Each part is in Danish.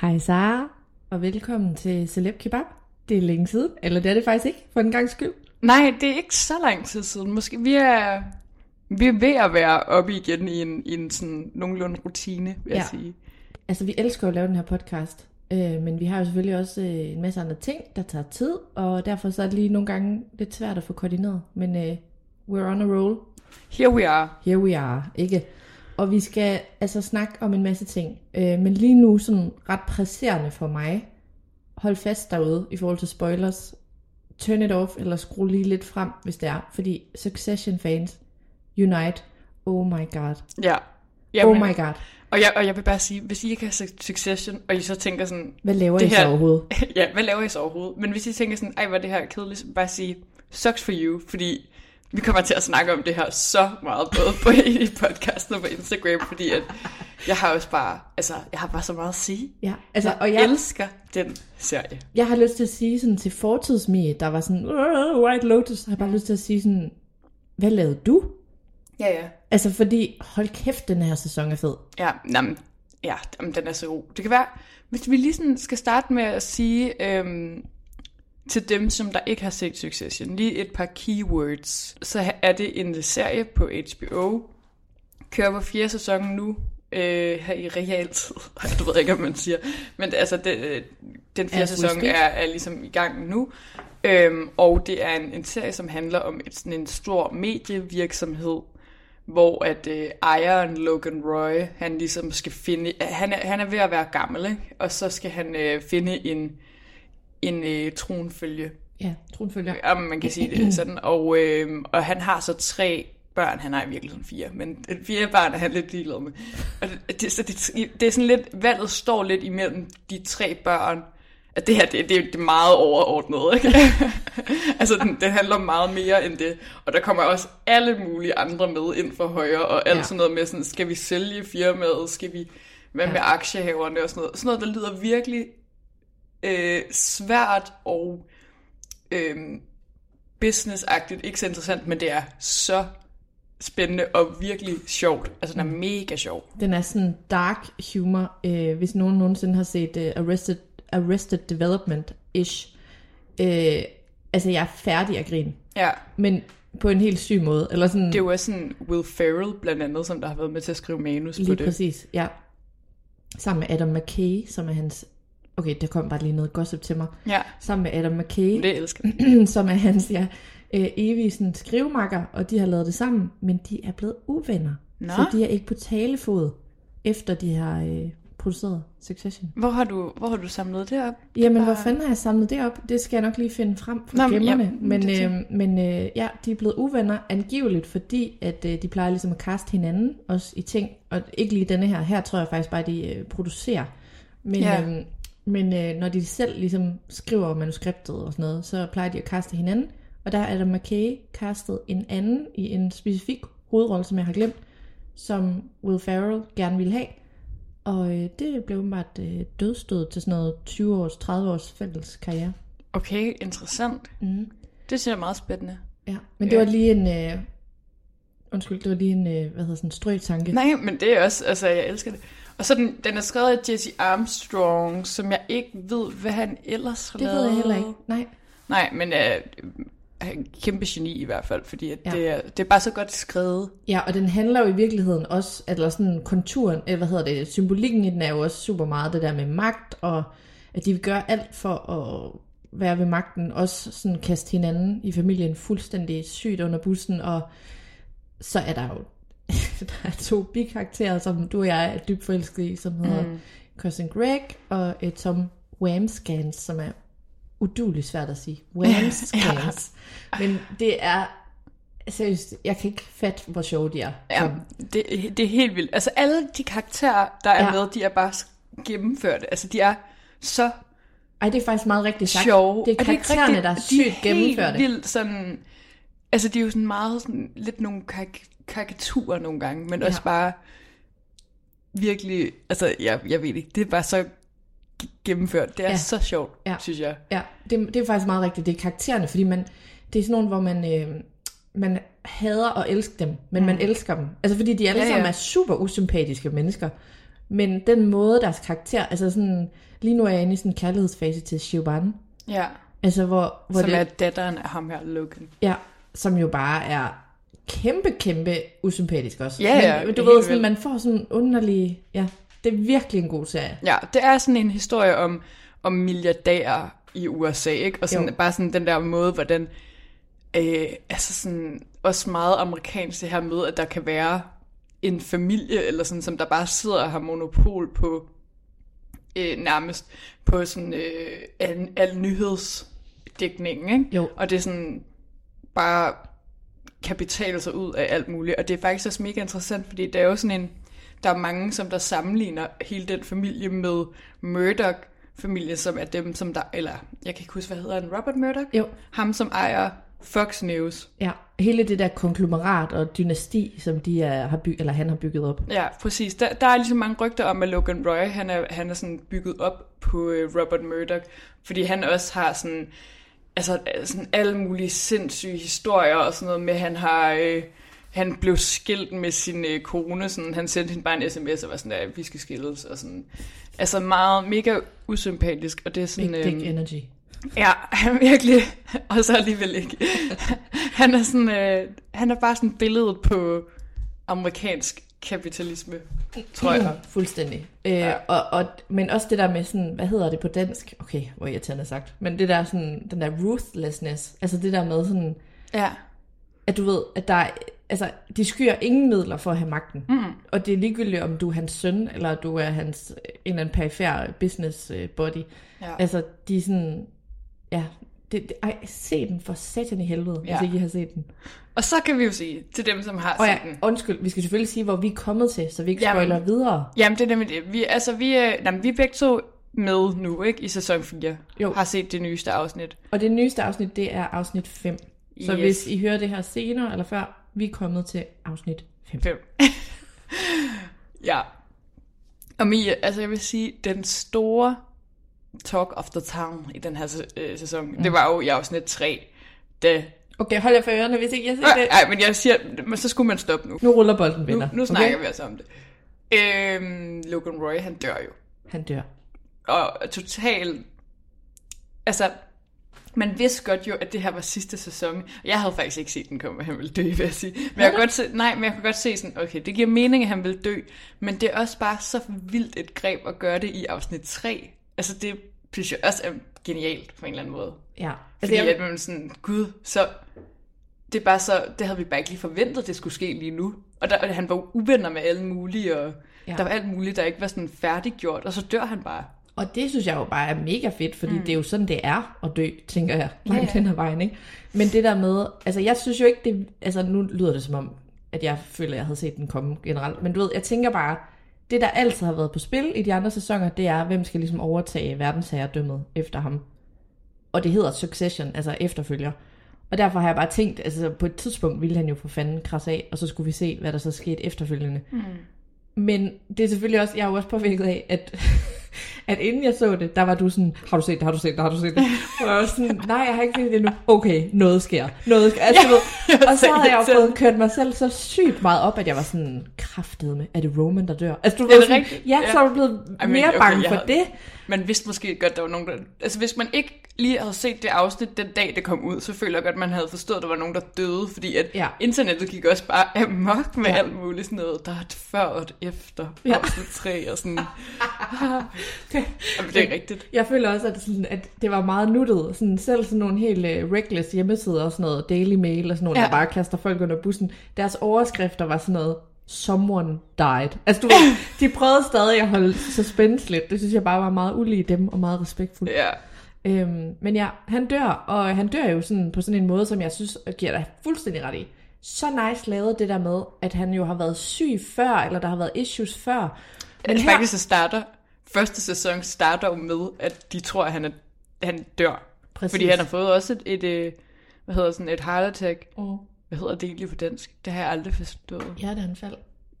Hej Sara, og velkommen til Celeb Kebab. Det er længe siden, eller det er det faktisk ikke, for en gang skyld. Nej, det er ikke så lang tid siden. Måske vi er ved at være oppe igen i en sådan nogenlunde rutine, vil jeg sige. Altså vi elsker at lave den her podcast, men vi har jo selvfølgelig også en masse andre ting, der tager tid, og derfor så er det lige nogle gange lidt svært at få koordineret. Men we're on a roll. Here we are, ikke? Og vi skal altså snakke om en masse ting. Men lige nu sådan ret presserende for mig. Hold fast derude i forhold til spoilers. Turn it off eller skru lige lidt frem, hvis det er. Fordi Succession fans, unite. Oh my god. Ja. Jamen, oh my god. Og jeg vil bare sige, hvis I ikke har Succession, og I så tænker sådan... Hvad laver I så overhovedet? Ja, hvad laver I så overhovedet? Men hvis I tænker sådan, ej, hvor det her er kedeligt, så bare sige, sucks for you, fordi... Vi kommer til at snakke om det her så meget, både på i podcasten og på Instagram, fordi at jeg har også bare, altså, jeg har bare så meget at sige. Ja, altså, og jeg elsker den serie. Jeg har lyst til at sige sådan til fortidsmie, der var sådan, White Lotus, har jeg bare lyst til at sige sådan, hvad lavede du? Ja. Altså, fordi, hold kæft, den her sæson er fed. Ja, jamen, ja, den er så god. Det kan være, hvis vi lige sådan skal starte med at sige... Til dem, som der ikke har set Succession, lige et par keywords, så er det en serie på HBO, kører på 4. sæson nu, her i realtid. Du ved ikke, om man siger, men altså, den 4. sæson er ligesom i gang nu, og det er en serie, som handler om en stor medievirksomhed, hvor at ejeren Logan Roy, han ligesom skal finde, han er ved at være gammel, ikke? Og så skal han finde en tronfølge. Ja, tronfølger. Om man kan sige det sådan. Og han har så 3 børn. Han har i virkeligheden 4, men 4 børn er han lidt ligeglad med. Og det er sådan lidt, valget står lidt imellem de 3 børn. At det her, det er meget overordnet, ikke? Altså, den handler meget mere end det. Og der kommer også alle mulige andre med ind for højre, og alt sådan noget med sådan, skal vi sælge firmaet? Skal vi være med aktiehaverne? Og sådan noget. Sådan noget, der lyder virkelig svært og businessagtigt, ikke så interessant, men det er så spændende og virkelig sjovt. Altså den er mega sjov. Den er sådan dark humor, hvis nogen nogensinde har set Arrested Development-ish. Altså jeg er færdig at grine. Ja. Men på en helt syg måde. Eller sådan... Det er jo også sådan Will Ferrell blandt andet, som der har været med til at skrive manus på det. Lige præcis, ja. Sammen med Adam McKay, som er hans... Okay, der kom bare lige noget gossip til mig. Ja. Sammen med Adam McKay. Det elsker jeg. Som er hans evige sådan, skrivemakker, og de har lavet det sammen, men de er blevet uvenner. Nå. Så de er ikke på talefod, efter de har produceret Succession. Hvor har du samlet det op? Jamen, hvor fanden har jeg samlet det op? Det skal jeg nok lige finde frem fra gemmerne. Men de er blevet uvenner angiveligt, fordi at de plejer ligesom at kaste hinanden, også i ting, og ikke lige denne her. Her tror jeg faktisk bare, de producerer. Men... Men når de selv ligesom skriver manuskriptet og sådan noget, så plejer de at kaste hinanden. Og der er der McKay kastet en anden i en specifik hovedrolle, som jeg har glemt, som Will Ferrell gerne ville have. Og det blev åbenbart dødsstød til sådan noget 20-års, 30-års fælles karriere. Okay, interessant. Mm. Det ser meget spændende. Ja, men det var lige en... en strøg tanke. Nej, men det er også... Altså, jeg elsker det. Og så den er skrevet af Jesse Armstrong, som jeg ikke ved, hvad han ellers har lavet. Det ved jeg heller ikke, nej. Nej, men kæmpe geni i hvert fald, fordi at det er bare så godt skrevet. Ja, og den handler jo i virkeligheden også, eller sådan konturen, eller symbolikken i den er jo også super meget det der med magt, og at de vil gøre alt for at være ved magten, også sådan kaste hinanden i familien fuldstændig sygt under bussen, og så er der jo der er to bikarakterer, som du og jeg er dybt forelskede i, som hedder Cousin Greg og Tom Whamscans, som er udueligt svært at sige. Whamscans. Ja. Men det er seriøst, jeg kan ikke fatte, hvor sjovt de er. Ja, det er helt vildt. Altså alle de karakterer, der er med, de er bare gennemført. Altså de er så... Ej, det er faktisk meget rigtigt sagt. Sjove. Det er karaktererne, der er sygt gennemførte. Det er helt vildt sådan... Altså de er jo sådan meget sådan, lidt nogle karikaturer nogle gange, men også bare virkelig, altså jeg ved ikke, det er bare så gennemført. Det er så sjovt, synes jeg. Ja, det er faktisk meget rigtigt, det er karaktererne, fordi det er sådan nogle, hvor man hader og elsker dem, men man elsker dem. Altså fordi de alle sammen er super usympatiske mennesker, men den måde deres karakter, altså sådan, lige nu er jeg inde i sådan en kærlighedsfase til Shiv. Ja. Altså hvor som det er datteren af ham her, Logan. Ja, som jo bare er kæmpe usympatisk også. Ja, men du ved sådan, man får sådan en underlig... Ja, det er virkelig en god serie. Ja, det er sådan en historie om milliardærer i USA, ikke? Og sådan, bare sådan den der måde, hvordan... altså sådan også meget amerikansk det her med, at der kan være en familie, eller sådan, som der bare sidder og har monopol på... nærmest på sådan al nyhedsdækningen, ikke? Jo. Og det er sådan... bare kan betale sig ud af alt muligt. Og det er faktisk også mega interessant, fordi der er jo sådan en... Der er mange, som der sammenligner hele den familie med Murdoch-familien, som er dem, som der... Eller, jeg kan ikke huske, hvad hedder han? Robert Murdoch? Jo. Ham, som ejer Fox News. Ja, hele det der konglomerat og dynasti, som han har bygget op. Ja, præcis. Der er ligesom mange rygter om, at Logan Roy, han er sådan bygget op på Robert Murdoch, fordi han også har sådan... Altså sådan alle mulige sindssyge historier og sådan noget med, han blev skilt med sin kone, sådan, han sendte hende bare en sms og var sådan, at vi skal skilles, og sådan. Altså meget, mega usympatisk, og det er sådan... Big dick energy. Ja, han virkelig, og så alligevel ikke. Han er sådan, han er bare sådan billedet på amerikansk kapitalisme, tror jeg. Fuldstændig. Men også det der med sådan, hvad hedder det på dansk? Okay, hvor irriterende sagt. Men det der sådan, den der ruthlessness, altså det der med sådan, at du ved, at der, altså de skyer ingen midler for at have magten. Mm. Og det er ligegyldigt, om du er hans søn, eller du er hans, en eller anden perifær business body. Ja. Altså de er sådan, se den for satan i helvede, hvis ikke I har set den. Og så kan vi jo sige til dem, som har set den. Undskyld, vi skal selvfølgelig sige, hvor vi er kommet til, så vi ikke spoiler videre. Jamen, det er nemlig det. Vi er begge to med nu, ikke? I sæson 4. Jo. Har set det nyeste afsnit. Og det nyeste afsnit, det er afsnit 5. Så hvis I hører det her senere eller før, vi er kommet til afsnit 5. Ja. Og Mia, altså jeg vil sige, den store... talk of the town i den her sæson. Det var jo i afsnit 3. Det... Okay, hold jer for ørerne, hvis ikke jeg siger det. Nej, men jeg siger, så skulle man stoppe nu. Nu ruller bolden, venner. Nu snakker vi altså om det. Logan Roy, han dør jo. Han dør. Og totalt... Altså, man vidste godt jo, at det her var sidste sæson. Jeg havde faktisk ikke set den komme, at han ville dø, vil jeg sige. Men jeg kunne godt se, sådan, okay, det giver mening, at han vil dø. Men det er også bare så vildt et greb at gøre det i afsnit 3. Altså det synes jeg også er genialt på en eller anden måde. Ja. Fordi altså, at man sådan, gud, så det er bare så, det havde vi bare ikke lige forventet, det skulle ske lige nu. Og han var uvenner med alle mulige, og der var alt muligt, der ikke var sådan færdiggjort, og så dør han bare. Og det synes jeg jo bare er mega fedt, fordi det er jo sådan, det er at dø, tænker jeg, langt den her vejen, ikke? Men det der med, altså jeg synes jo ikke, det, altså nu lyder det som om, at jeg føler, at jeg havde set den komme generelt, men du ved, jeg tænker bare, det, der altid har været på spil i de andre sæsoner, det er, hvem skal ligesom overtage verdensherredømmet efter ham. Og det hedder Succession, altså efterfølger. Og derfor har jeg bare tænkt, altså på et tidspunkt ville han jo for fanden krasse af, og så skulle vi se, hvad der så skete efterfølgende. Mm. Men det er selvfølgelig også, jeg er jo også påvirket af, at inden jeg så det, der var du sådan, har du set det, har du set det? Og jeg var sådan, nej, jeg har ikke set det endnu. Okay, noget sker. Altså, ja, og så havde jeg jo fået kørt mig selv så sygt meget op, at jeg var sådan kraftet med, er det Roman, der dør? Altså, du var sådan, ja, så er du blevet mere bange for det. Man vidste måske godt, der var nogen, der... Altså, hvis man ikke lige havde set det afsnit den dag, det kom ud, så føler jeg godt, at man havde forstået, at der var nogen, der døde, fordi at internettet gik også bare amok med alt muligt sådan noget. Der er et før og et efter, afsnit 3 og sådan... det er rigtigt. Jeg føler også, at det var meget nuttet. Sådan, selv sådan nogle helt reckless hjemmesider og sådan noget, Daily Mail og sådan noget, der bare kaster folk under bussen. Deres overskrifter var sådan noget, someone died. Altså, du ved, de prøvede stadig at holde suspense lidt. Det synes jeg bare var meget ulige dem og meget respektfuldt. Ja. Men ja, han dør, og han dør jo sådan på sådan en måde, som jeg synes giver dig fuldstændig ret i. Så nice lavet det der med, at han jo har været syg før, eller der har været issues før. Men her... Faktisk så starter... Første sæson starter jo med, at de tror, at han dør. Præcis. Fordi han har fået også et heart attack. Oh. Hvad hedder det egentlig på dansk? Det har jeg aldrig forstået. Ja, det er anfald.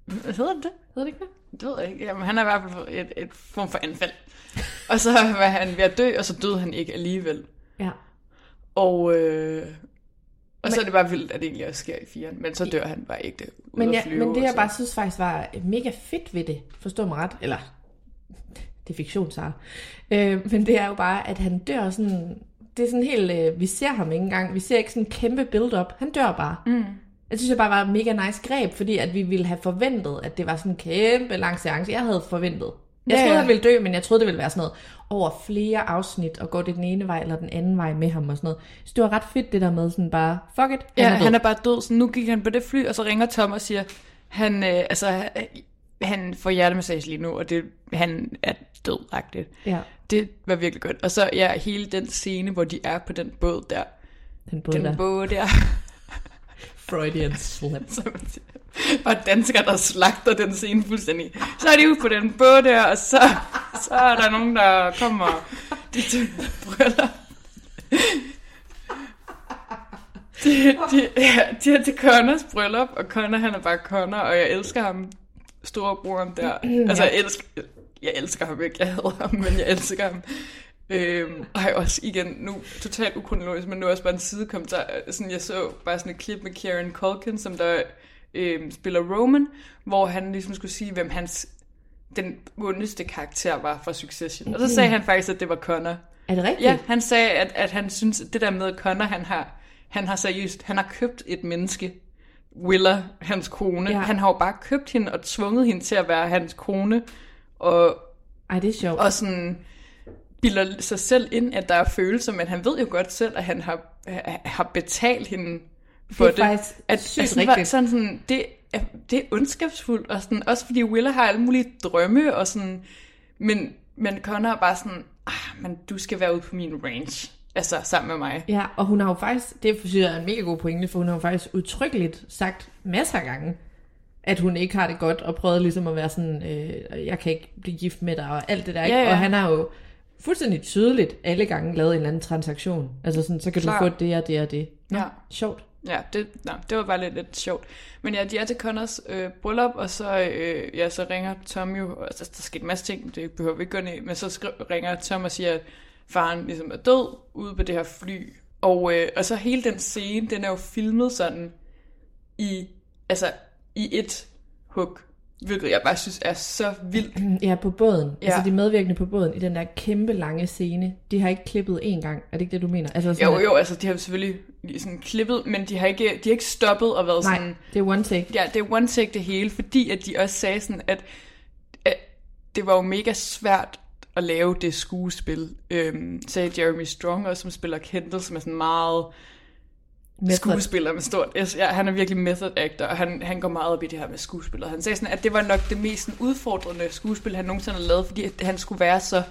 Hvad hedder det? Hedder det ikke det? Det ved jeg ikke. Jamen, han har i hvert fald et form for anfald. Og så var han ved at dø, og så døde han ikke alligevel. Ja. Og så er det bare vildt, at det egentlig også sker i 4'eren. Men så dør han bare ikke ud at flyve. Men det jeg bare synes faktisk var mega fedt ved det, forstår mig ret, eller... Det er fiktion, Sarah. Men det er jo bare, at han dør sådan... Det er sådan helt... vi ser ham ikke engang. Vi ser ikke sådan en kæmpe build-up. Han dør bare. Mm. Jeg synes, det bare var et mega nice greb, fordi at vi ville have forventet, at det var sådan en kæmpe lang seance. Jeg havde forventet. Jeg troede, han ville dø, men jeg troede, det ville være sådan noget over flere afsnit, og gå det den ene vej eller den anden vej med ham og sådan noget. Så det var ret fedt, det der med sådan bare, fuck it. Han er bare død. Så nu gik han på det fly, og så ringer Tom og siger, han får hjertemassage lige nu, og han er dødagtigt. Ja. Det var virkelig godt. Og så hele den scene, hvor de er på den båd der. Den båd der. Freudian slip. Og danskere, der slagter den scene fuldstændig. Så er de ude på den båd der, og så er der nogen, der kommer. De tømmer briller. De er til Connors bryllup, og Connor, han er bare Connor, og jeg elsker ham. Storebroren der, altså jeg elsker ham ikke, jeg hader ham, men jeg elsker ham. Også igen, nu totalt ukronologisk, men nu også bare en sidekommentar, sådan jeg så bare sådan et klip med Kieran Culkin, som der spiller Roman, hvor han ligesom skulle sige, hvem hans, den ondeste karakter var fra Succession, og så sagde han faktisk, at det var Connor. Er det rigtigt? Ja, han sagde, at han synes, at det der med Connor, han har købt et menneske, Willa, hans kone. Ja. Han har jo bare købt hende og tvunget hende til at være hans kone. Og, det er sjovt. Og sådan bilder sig selv ind, at der er følelser, men han ved jo godt selv, at han har betalt hende for det. Det er ondskabsfuldt, og sådan, også fordi Willa har alle mulige drømme, og sådan, men Connor er bare sådan, men du skal være ude på min ranch. Altså, sammen med mig. Ja, og hun har jo faktisk, det synes jeg er en mega god pointe, for hun har jo faktisk udtrykkeligt sagt masser af gange, at hun ikke har det godt, og prøvede ligesom at være sådan, jeg kan ikke blive gift med dig, og alt det der, ikke? Ja. Og han har jo fuldstændig tydeligt alle gange lavet en eller anden transaktion. Altså sådan, så kan du få det og det og det. Nå, ja. Sjovt. Ja, det var bare lidt sjovt. Men ja, de er til Connors bryllup, og så ringer Tom jo, og der skete en masse ting, det behøver vi ikke gå ned, men så ringer Tom og siger, at faren ligesom er død ude på det her fly. Og så hele den scene, den er jo filmet sådan i et hug, hvilket jeg bare synes er så vildt. Ja, på båden. Ja. Altså de medvirkende på båden i den der kæmpe lange scene, de har ikke klippet én gang. Er det ikke det, du mener? Altså, sådan altså de har selvfølgelig sådan klippet, men de har ikke stoppet og været sådan... Nej, det er one take. Ja, det er one take det hele, fordi at de også sagde sådan, at det var jo mega svært at lave det skuespil, sagde Jeremy Strong, også, som spiller Kendall, som er sådan meget method. Skuespiller med stort S. Ja, han er virkelig method actor, og han går meget op i det her med skuespillet. Han sagde sådan, at det var nok det mest udfordrende skuespil, han nogensinde har lavet, fordi han skulle være så,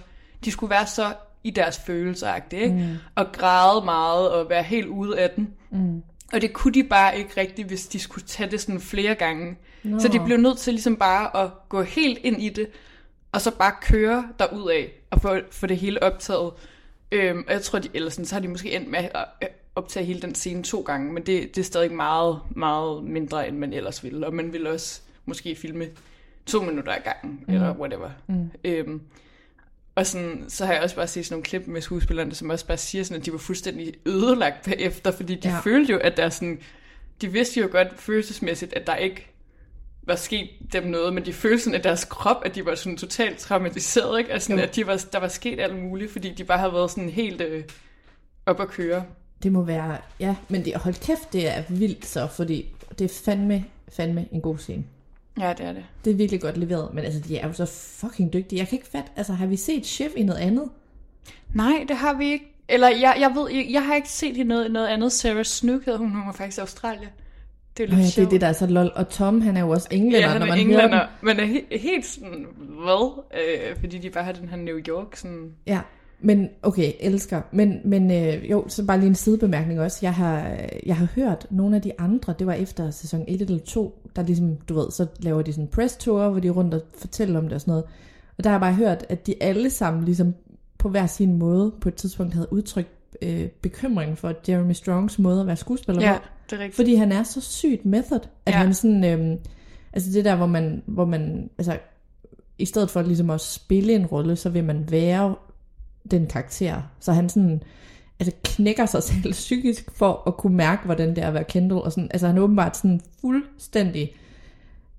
de skulle være så i deres følelser, ikke? Og græde meget og være helt ude af den. Mm. Og det kunne de bare ikke rigtigt, hvis de skulle tage det sådan flere gange. No. Så de blev nødt til ligesom bare at gå helt ind i det, og så bare køre derudad, og få det hele optaget. Og jeg tror, så har de måske endt med at optage hele den scene 2 gange, men det er stadig meget, meget mindre, end man ellers ville. Og man ville også måske filme 2 minutter ad gangen, eller whatever. Mm. Og sådan, så har jeg også bare set sådan nogle klip med skuespillerne, som også bare siger sådan, at de var fuldstændig ødelagt bagefter, fordi de følte jo, at der sådan, de vidste jo godt følelsesmæssigt, at der ikke var sket dem noget, men de følte sådan, at deres krop, at de var sådan totalt traumatiseret, ikke? Og sådan, at der var sket alt muligt, fordi de bare havde været sådan helt op at køre. Det må være, ja, men det, hold kæft, det er vildt så, fordi det er fandme en god scene. Ja, det er det. Det er virkelig godt leveret, men altså, de er jo så fucking dygtige. Jeg kan ikke fatte, altså, har vi set Shiv i noget andet? Nej, det har vi ikke. Eller, jeg har ikke set hende noget andet. Sarah Snook hedder hun var faktisk i Australien. Det er jo lidt sjovt. Det er det, der er så lol. Og Tom, han er jo også englænder, når man hører dem. Men er helt sådan, hvad? Fordi de bare har den her New York, sådan... Ja, men okay, elsker. Men jo, så bare lige en sidebemærkning også. Jeg har hørt nogle af de andre, det var efter sæson 1 eller 2, der ligesom, du ved, så laver de sådan press-tour, hvor de er rundt og fortæller om det og sådan noget. Og der har jeg bare hørt, at de alle sammen ligesom på hver sin måde på et tidspunkt havde udtrykt bekymring for Jeremy Strongs måde at være skuespiller på. Ja, det er rigtigt. Fordi han er så sygt method, at han sådan, altså det der, hvor man altså i stedet for ligesom at spille en rolle, så vil man være den karakter. Så han sådan, altså knækker sig selv psykisk for at kunne mærke, hvordan det er at være Kendall, og sådan, altså han er åbenbart sådan fuldstændig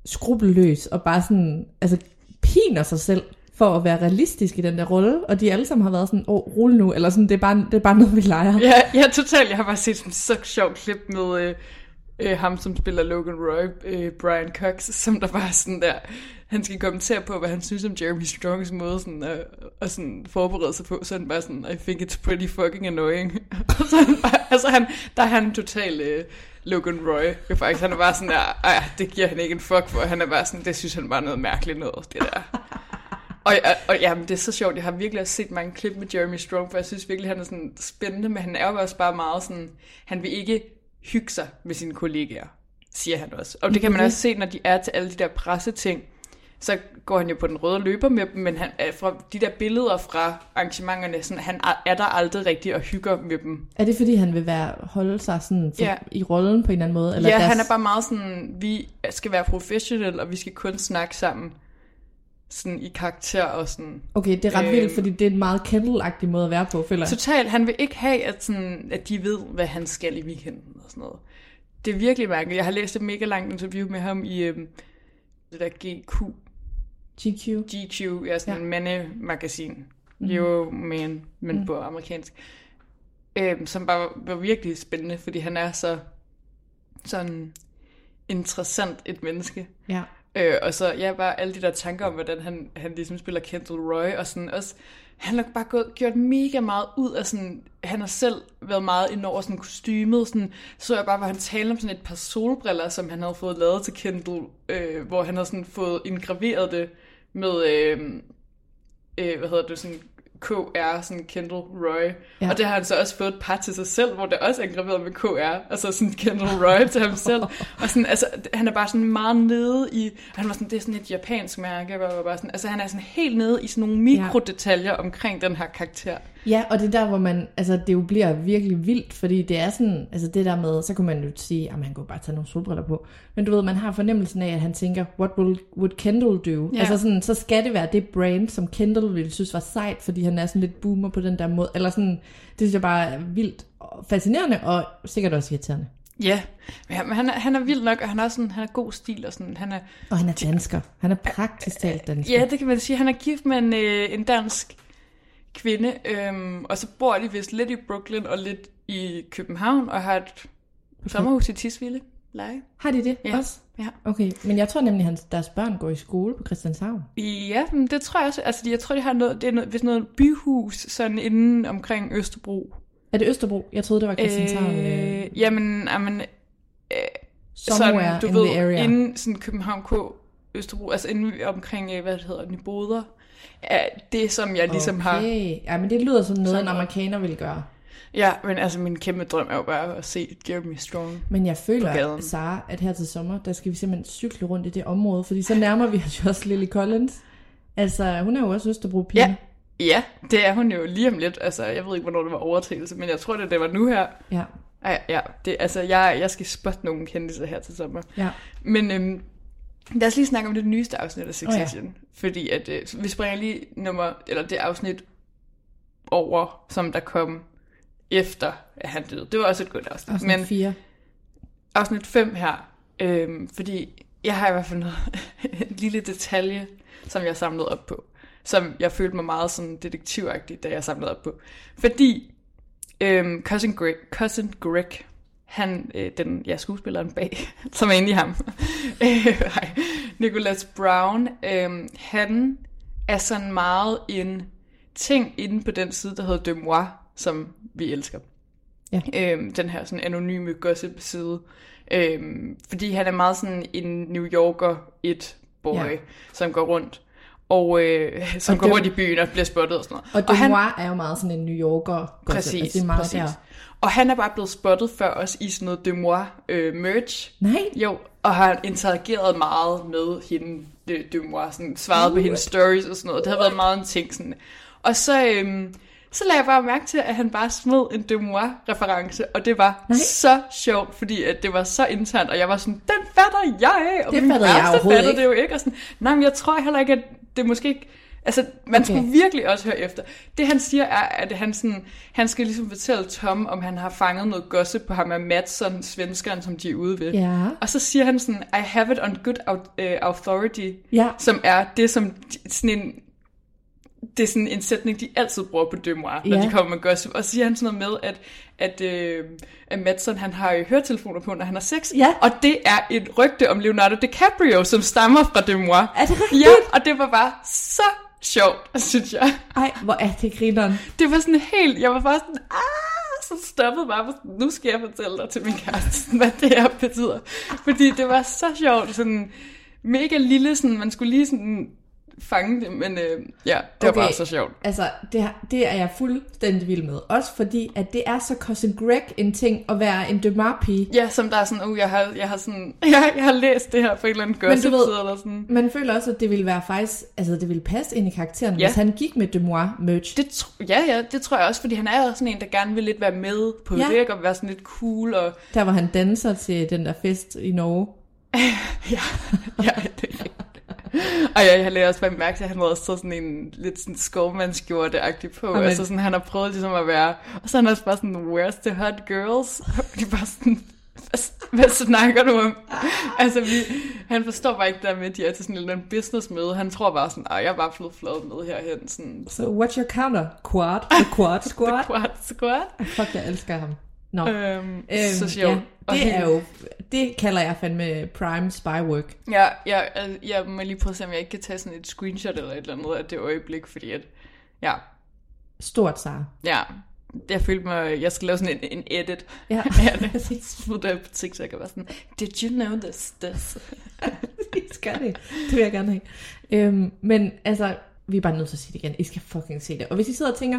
skrupelløs, og bare sådan, altså piner sig selv, for at være realistisk i den der rolle, og de alle sammen har været sådan, rulle nu, eller sådan, det er bare noget, vi leger. Ja, totalt. Jeg har bare set sådan så sjovt klip med ham, som spiller Logan Roy, Brian Cox, som der var sådan der, han skal kommentere på, hvad han synes om Jeremy Strongs måde sådan, og sådan forberede sig på, så han bare sådan, I think it's pretty fucking annoying. Og så han bare, altså han, der er han totalt Logan Roy, jo faktisk, han er bare sådan der, ej, det giver han ikke en fuck for, han er bare sådan, det synes han bare noget mærkeligt noget, det der. Og jamen, det er så sjovt, jeg har virkelig også set mange klip med Jeremy Strong, for jeg synes virkelig, han er sådan spændende, men han er jo også bare meget sådan, han vil ikke hygge sig med sine kollegaer, siger han også. Og det kan man også se, når de er til alle de der presseting, så går han jo på den røde løber med dem, men han, fra de der billeder fra arrangementerne, sådan, han er der aldrig rigtig og hygger med dem. Er det fordi, han vil holde sig sådan i rollen på en eller anden måde? Eller ja, han er bare meget sådan, vi skal være professionelle, og vi skal kun snakke sammen. Sådan i karakter og sådan... Okay, det er ret vildt, fordi det er en meget Kendall-agtig måde at være på, føler jeg. Totalt. Han vil ikke have, at de ved, hvad han skal i weekenden og sådan noget. Det er virkelig mærkeligt. Jeg har læst et mega langt interview med ham i det der GQ, ja, sådan en mandemagasin. Jo, men på amerikansk. Som bare var virkelig spændende, fordi han er så sådan interessant et menneske. Ja. Og så bare alle de der tanker om, hvordan han ligesom spiller Kendall Roy, og sådan også, han har bare gjort mega meget ud af sådan, han har selv været meget ind over sådan kostymet, sådan, så jeg bare, hvor han talte om sådan et par solbriller, som han havde fået lavet til Kendall, hvor han havde sådan fået indgraveret det med, sådan KR, sådan Kendall Roy, og det har han så også fået et par til sig selv, hvor det også er graveret med KR, og så sådan Kendall Roy til ham selv, og sådan, altså, han er bare sådan meget nede i, han var sådan, det er sådan et japansk mærke, bare sådan, altså han er sådan helt nede i sådan nogle mikrodetaljer omkring den her karakter. Ja, og det der, hvor man, altså det jo bliver virkelig vildt, fordi det er sådan, altså det der med, så kunne man jo sige, at han kunne bare tage nogle solbriller på, men du ved, man har fornemmelsen af, at han tænker, what would Kendall do? Ja. Altså sådan, så skal det være det brand, som Kendall ville synes var sejt, fordi han er sådan lidt boomer på den der måde, eller sådan, det synes jeg bare er vildt fascinerende, og sikkert også irriterende. Ja, men han er vild nok, og han er sådan, han er god stil og sådan, han er... Og han er dansker, han er praktisk talt dansker. Ja, det kan man sige, han er gift med en dansk kvinde, og så bor de vist lidt i Brooklyn og lidt i København, og har et sommerhus i Tisvilde. Leje. Har de det også? Ja. Okay, men jeg tror nemlig, at deres børn går i skole på Christianshavn. Ja, men det tror jeg også. Altså, jeg tror, de har noget, det er noget, hvis noget byhus sådan inden omkring Østerbro. Er det Østerbro? Jeg troede, det var Christianshavn. Somewhere sådan, in the area. Inden sådan København K, Østerbro, altså inden omkring, Nyboder. Ja, det som jeg ligesom har... Okay, ja, men det lyder som noget, en amerikaner ville gøre. Ja, men altså min kæmpe drøm er jo bare at se Jeremy Strong. Men jeg føler, Sara, at her til sommer, der skal vi simpelthen cykle rundt i det område, fordi så nærmer vi os jo også Lily Collins. Altså, hun er jo også Østerbro-pige. Ja. Ja, det er hun jo lige om lidt. Altså, jeg ved ikke, hvornår det var overtagelse, men jeg tror, det var nu her. Ja. Ej, ja, det, altså, jeg skal spotte nogle kendtiser her til sommer. Ja. Men lad os lige snakke om det nyeste afsnit af Succession. Oh, ja. Fordi at, vi springer lige det afsnit over, som der kom efter, at han døde. Det var også et godt afsnit. Afsnit 4. Afsnit 5 her. Fordi jeg har i hvert fald en lille detalje, som jeg samlede op på. Som jeg følte mig meget sådan detektivagtig, da jeg samlede op på. Fordi Cousin Greg, han, skuespilleren bag, som er inde i ham, Nicholas Braun, han er sådan meget en ting inde på den side, der hedder DeuxMoi, som vi elsker. Ja. Den her sådan anonyme gossip-side. Fordi han er meget sådan en New Yorker it-boy, ja. Som går rundt. Og går rundt i byen og bliver spottet og sådan noget. Og DeuxMoi er jo meget sådan en New Yorker. Præcis, altså, det er meget præcis. Der. Og han er bare blevet spottet før os i sådan noget DeuxMoi merch. Nej. Jo, og har interageret meget med hende, DeuxMoi, sådan svaret på hendes stories og sådan noget. Det har været meget en ting sådan. Og så lagde jeg bare mærke til, at han bare smed en DeuxMoi-reference, og det var så sjovt, fordi at det var så internt, og jeg var sådan, den fatter jeg, og min kæreste fattede det jo ikke, og sådan, nej, men jeg tror heller ikke, at det måske ikke, altså, man skulle virkelig også høre efter. Det han siger er, at han skal ligesom fortælle Tom, om han har fanget noget gossip på ham af Madsen, svenskeren, som de er ude ved. Ja. Og så siger han sådan, I have it on good authority, ja. Som er det, som sådan en... Det er sådan en sætning, de altid bruger på DeuxMoi, når de kommer med gossip. Og så siger han sådan noget med, at Madsen, han har høretelefoner på, når han har sex. Ja. Og det er et rygte om Leonardo DiCaprio, som stammer fra DeuxMoi. Er det rigtigt? Ja, og det var bare så sjovt, synes jeg. Ej, hvor er det grineren. Det var sådan helt, jeg var bare sådan, så stoppede bare, nu skal jeg fortælle dig til min kæreste, hvad det her betyder. Fordi det var så sjovt, sådan mega lille, sådan, man skulle lige sådan... fange det, men det var bare så sjovt. Altså, det er jeg fuldstændig vild med. Også fordi, at det er så Cousin Greg en ting at være en DeuxMoi-pige. Ja, som der er sådan, jeg har læst det her på en eller anden gossip side eller sådan. Man føler også, at det ville være faktisk, altså det ville passe ind i karakteren, hvis han gik med DeuxMoi-merch. Det tror jeg også, fordi han er jo sådan en, der gerne vil lidt være med på virk og være sådan lidt cool. Og... Der var han danser til den der fest i Norge. ja, det er og jeg lagde også bare mærke til, at han havde også taget sådan en lidt sådan skovmandskjorte-agtig på. Amen. Altså sådan, han har prøvet ligesom at være... Og så han også bare sådan, where's the hot girls? Og de bare sådan, hvad snakker du om? Altså, han forstår bare ikke der med, at de er til sådan en business-møde. Han tror bare sådan, jeg er bare blevet flået med herhen. Sådan, so what's your counter? Quad? The quad squad? The quad squad? Fuck, jeg elsker ham. No. Så sjovt. Ja. Det kalder jeg fandme prime spywork. Ja, jeg må lige prøve at se, om jeg ikke kan tage sådan et screenshot eller et eller andet af det øjeblik, fordi at, ja. Stort, Sara. Ja, jeg følte mig, jeg skal lave sådan en edit. Ja, præcis. Så der på TikTok og bare sådan, did you know this? Det vil jeg gerne have. Men altså... Vi er bare nødt til at se det igen. I skal fucking se det. Og hvis I sidder og tænker,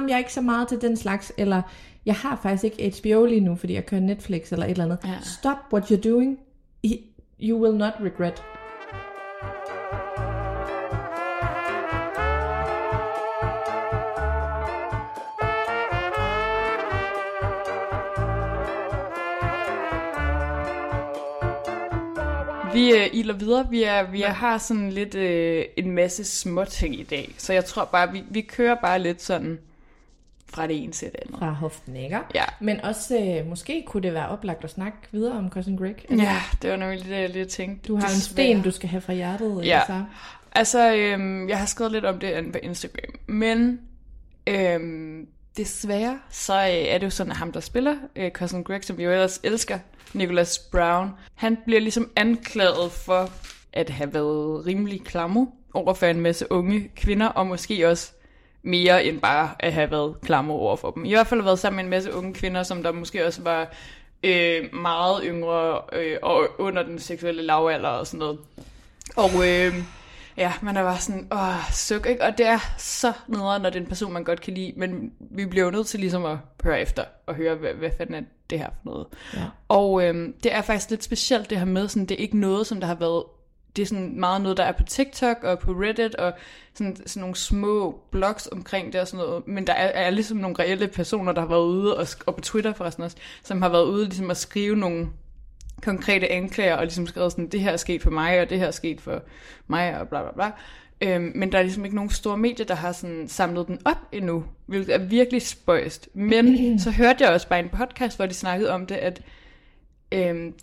men jeg er ikke så meget til den slags, eller jeg har faktisk ikke HBO lige nu, fordi jeg kører Netflix eller et eller andet. Ja. Stop what you're doing. You will not regret. Vi iler videre. Vi har sådan lidt en masse små ting i dag. Så jeg tror bare, vi kører bare lidt sådan fra det ene til det andet. Fra hoften, ikke? Ja. Men også, måske kunne det være oplagt at snakke videre om Cousin Greg. Eller? Ja, det var nemlig det, jeg lige tænkte. Du har en sten, du skal have fra hjertet. Ja. Altså, jeg har skrevet lidt om det på Instagram. Men desværre, så er det jo sådan, at ham, der spiller Cousin Greg, som vi jo ellers elsker, Nicholas Braun, han bliver ligesom anklaget for at have været rimelig klamme overfor en masse unge kvinder, og måske også mere end bare at have været klamme overfor dem. I hvert fald har været sammen med en masse unge kvinder, som der måske også var meget yngre og under den seksuelle lavalder og sådan noget. Og Ja, man er bare sådan, suk, ikke? Og det er så nederen, når det er en person, man godt kan lide, men vi bliver jo nødt til ligesom at høre efter, og høre, hvad fanden er det her for noget. Ja. Og det er faktisk lidt specielt det her med, sådan, det er ikke noget, som der har været, det er sådan meget noget, der er på TikTok og på Reddit, og sådan nogle små blogs omkring det og sådan noget, men der er ligesom nogle reelle personer, der har været ude, og på Twitter forresten også, som har været ude ligesom at skrive nogle konkrete anklager, og ligesom skrevet sådan, det her er sket for mig, og det her er sket for mig, og bla bla bla. Men der er ligesom ikke nogen store medier, der har sådan samlet den op endnu, hvilket er virkelig spøjst. Men så hørte jeg også bare en podcast, hvor de snakkede om det, at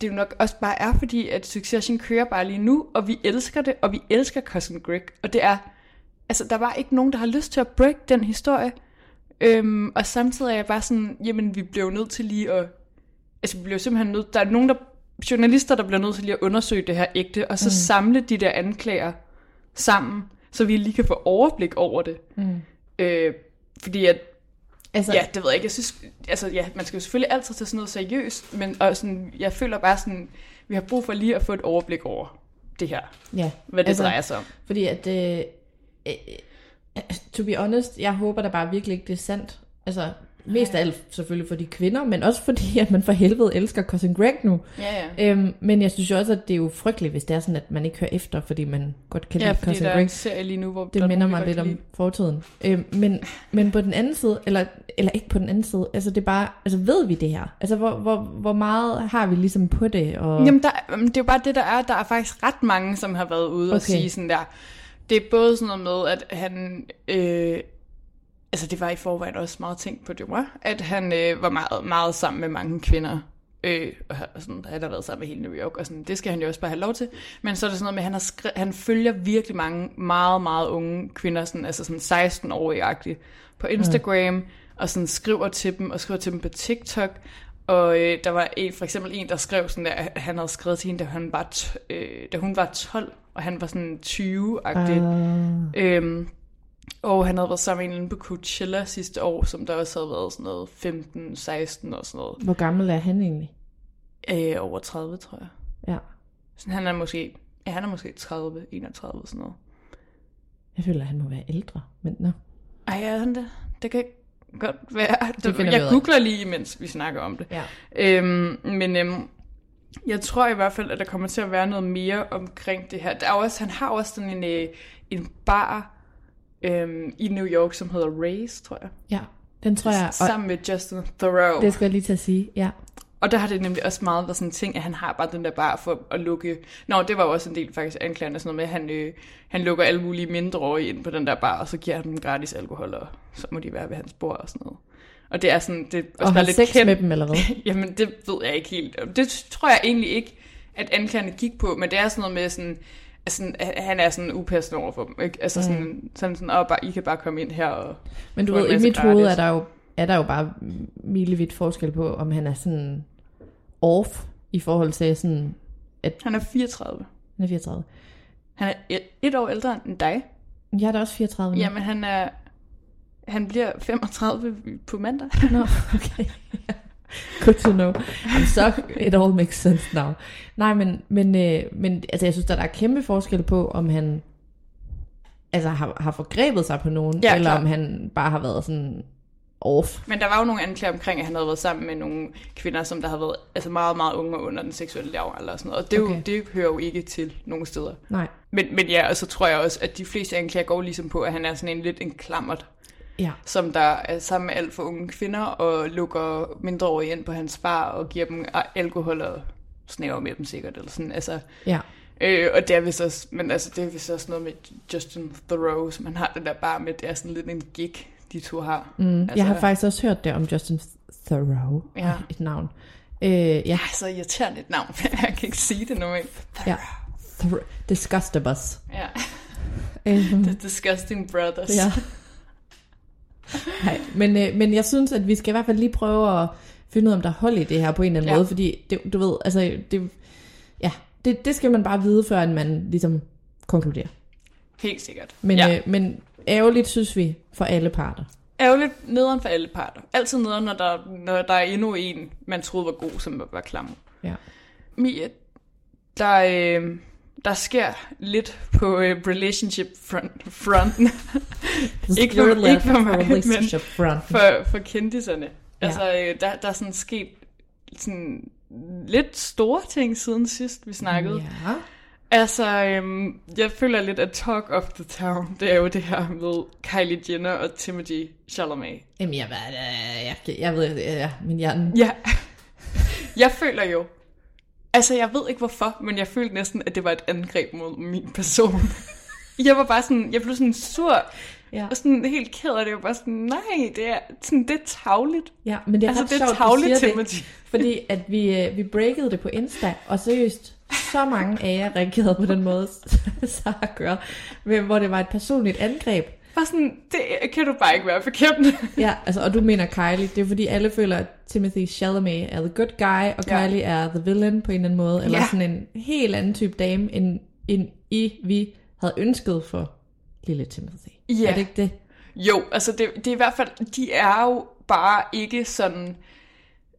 det jo nok også bare er fordi, at Succession kører bare lige nu, og vi elsker det, og vi elsker Cousin Greg. Og det er, altså der var ikke nogen, der har lyst til at break den historie. Og samtidig er jeg bare sådan, jamen vi bliver jo nødt til lige at, altså vi bliver simpelthen nødt, der er nogen, der journalister, der bliver nødt til lige at undersøge det her ægte, og så samle de der anklager sammen, så vi lige kan få overblik over det. Fordi at, altså, ja, det ved jeg ikke, jeg synes, altså ja, man skal jo selvfølgelig altid tage sådan noget seriøst, men og sådan, jeg føler bare sådan, vi har brug for lige at få et overblik over det her, ja, hvad det altså, drejer sig om. Fordi at, to be honest, jeg håber da bare virkelig ikke, det er sandt. Altså, mest af alt selvfølgelig for de kvinder, men også fordi, at man for helvede elsker Cousin Greg nu. Ja, ja. Men jeg synes jo også, at det er jo frygteligt, hvis det er sådan, at man ikke hører efter, fordi man godt kan lide Cousin Greg. Ja, fordi der er en serie lige nu, hvor det minder mig lidt om fortiden. Men på den anden side, eller ikke på den anden side, altså det er bare, altså ved vi det her? Altså hvor meget har vi ligesom på det? Og... Jamen det er jo bare det, der er faktisk ret mange, som har været ude og sige sådan der. Det er både sådan noget med, at han... altså det var i forvejen også meget tænkt på DeuxMoi, at han var meget, meget sammen med mange kvinder, og sådan, han har været sammen med hele New York, og sådan, det skal han jo også bare have lov til. Men så er det sådan noget med, at han følger virkelig mange meget, meget unge kvinder, sådan, altså sådan 16-årige-agtige, på Instagram, og sådan skriver til dem på TikTok. Og der var for eksempel en, der skrev sådan, at han havde skrevet til hende, da hun var, da hun var 12, og han var sådan 20-agtig. Og han havde været sammen med en på Coachella sidste år, som der også havde været sådan noget 15, 16 og sådan noget. Hvor gammel er han egentlig? Over 30, tror jeg. Ja. Så han er måske 30, 31 sådan noget. Jeg føler, at han må være ældre, men nå. Ej, er han det? Det kan godt være. Jeg googler lige, mens vi snakker om det. Ja. Jeg tror i hvert fald, at der kommer til at være noget mere omkring det her. Der er også, han har også sådan en bar... i New York, som hedder Race, tror jeg. Ja, den tror jeg. Sammen med Justin Thoreau. Det skal jeg lige til at sige, ja. Og der har det nemlig også meget været sådan en ting, at han har bare den der bar for at lukke... Nå, det var også en del faktisk anklagende sådan noget med, at han lukker alle mulige mindreårige ind på den der bar, og så giver han dem gratis alkohol, og så må de være ved hans bord og sådan noget. Og det er sådan... Det er også og har lidt sex med dem, eller hvad? Jamen, det ved jeg ikke helt. Det tror jeg egentlig ikke, at anklagerne gik på, men det er sådan noget med sådan... Altså, han er sådan upassende over for dem, ikke? Altså sådan I kan bare komme ind her og... Men du ved, i mit hoved er der jo bare milevidt forskel på, om han er sådan off i forhold til sådan... At... Han er 34. Han er 34. Han er et år ældre end dig. Jeg er da også 34 nu. Jamen, han bliver 35 på mandag. Nå, okay. Good to know. Så it all makes sense now. Nej, men altså, jeg synes, der er kæmpe forskel på, om han altså har forgrebet sig på nogen, ja, eller om han bare har været sådan off. Men der var jo nogle anklager omkring, at han havde været sammen med nogle kvinder, som der havde været altså meget, meget unge under den seksuelle lavalder og sådan noget. Og det, okay. Det hører jo ikke til nogen steder. Nej. Men ja, og så tror jeg også, at de fleste anklager går ligesom på, at han er sådan lidt en klammert. Ja. Som der er sammen med alt for unge kvinder og lukker mindreårige ind på hans bar og giver dem alkohol og snæver med dem sikkert eller sådan. Altså, ja. Og det er vist også, men altså det er vist også noget med Justin Thoreau, som han har den der bar med. Det er sådan lidt en gig, de to har. Altså, jeg har faktisk også hørt det om Justin Thoreau, ja. Et navn. Ja, så irriterende et navn. Jeg kan ikke sige det normalt. Ja. Disgustabus. Ja. The Disgusting Brothers. Ja. Nej, men jeg synes, at vi skal i hvert fald lige prøve at finde ud af, om der er hold i det her på en eller anden måde, fordi det, du ved, altså det skal man bare vide, før man ligesom konkluderer. Helt sikkert. Men ærgerligt, synes vi, for alle parter. Ærgerligt, nederen for alle parter. Altid nederen, når der er endnu en, man troede var god, som var klam. Ja. Mia, der der sker lidt på relationship-fronten. ikke for mig, men for kendiserne. Ja. Altså, der er sådan sket sådan lidt store ting siden sidst, vi snakkede. Ja. Altså, jeg føler lidt, at talk of the town, det er jo det her med Kylie Jenner og Timothée Chalamet. Jamen, jeg ved det, min hjerne. Ja, jeg føler jo. Altså, jeg ved ikke hvorfor, men jeg følte næsten, at det var et angreb mod min person. Jeg var bare sådan, jeg blev sådan sur, ja, og sådan helt ked af det. Jeg var bare sådan, nej, det er sådan, det er tarvligt. Ja, men det er altså, ret sjovt, du siger det, fordi at vi breakede det på Insta, og seriøst, så mange af jer reagerede på den måde, så gør, hvor det var et personligt angreb. Bare sådan, det kan du bare ikke være forkæmpende. Ja, altså, og du mener Kylie. Det er fordi, alle føler, at Timothée Chalamet er the good guy, og Kylie er the villain på en eller anden måde. Eller sådan en helt anden type dame, end vi havde ønsket for lille Timothée. Ja. Er det ikke det? Jo, altså det er i hvert fald, de er jo bare ikke sådan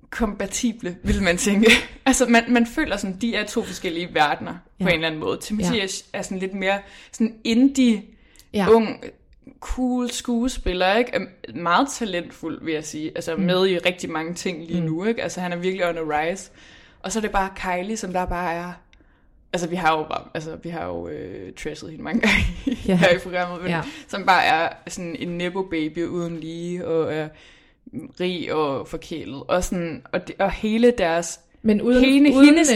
kompatible, vil man tænke. Altså, man føler sådan, de er to forskellige verdener på en eller anden måde. Timothée er sådan lidt mere sådan indie, ung, cool skuespiller, ikke? Er meget talentfuld, vil jeg sige. Altså med i rigtig mange ting lige nu, ikke? Altså han er virkelig on the rise. Og så er det bare Kylie, som der bare er... Altså vi har jo trashet hende mange gange her i programmet, men som bare er sådan en nepo-baby uden lige, og er rig og forkælet. Og sådan, og hele deres... Men hendes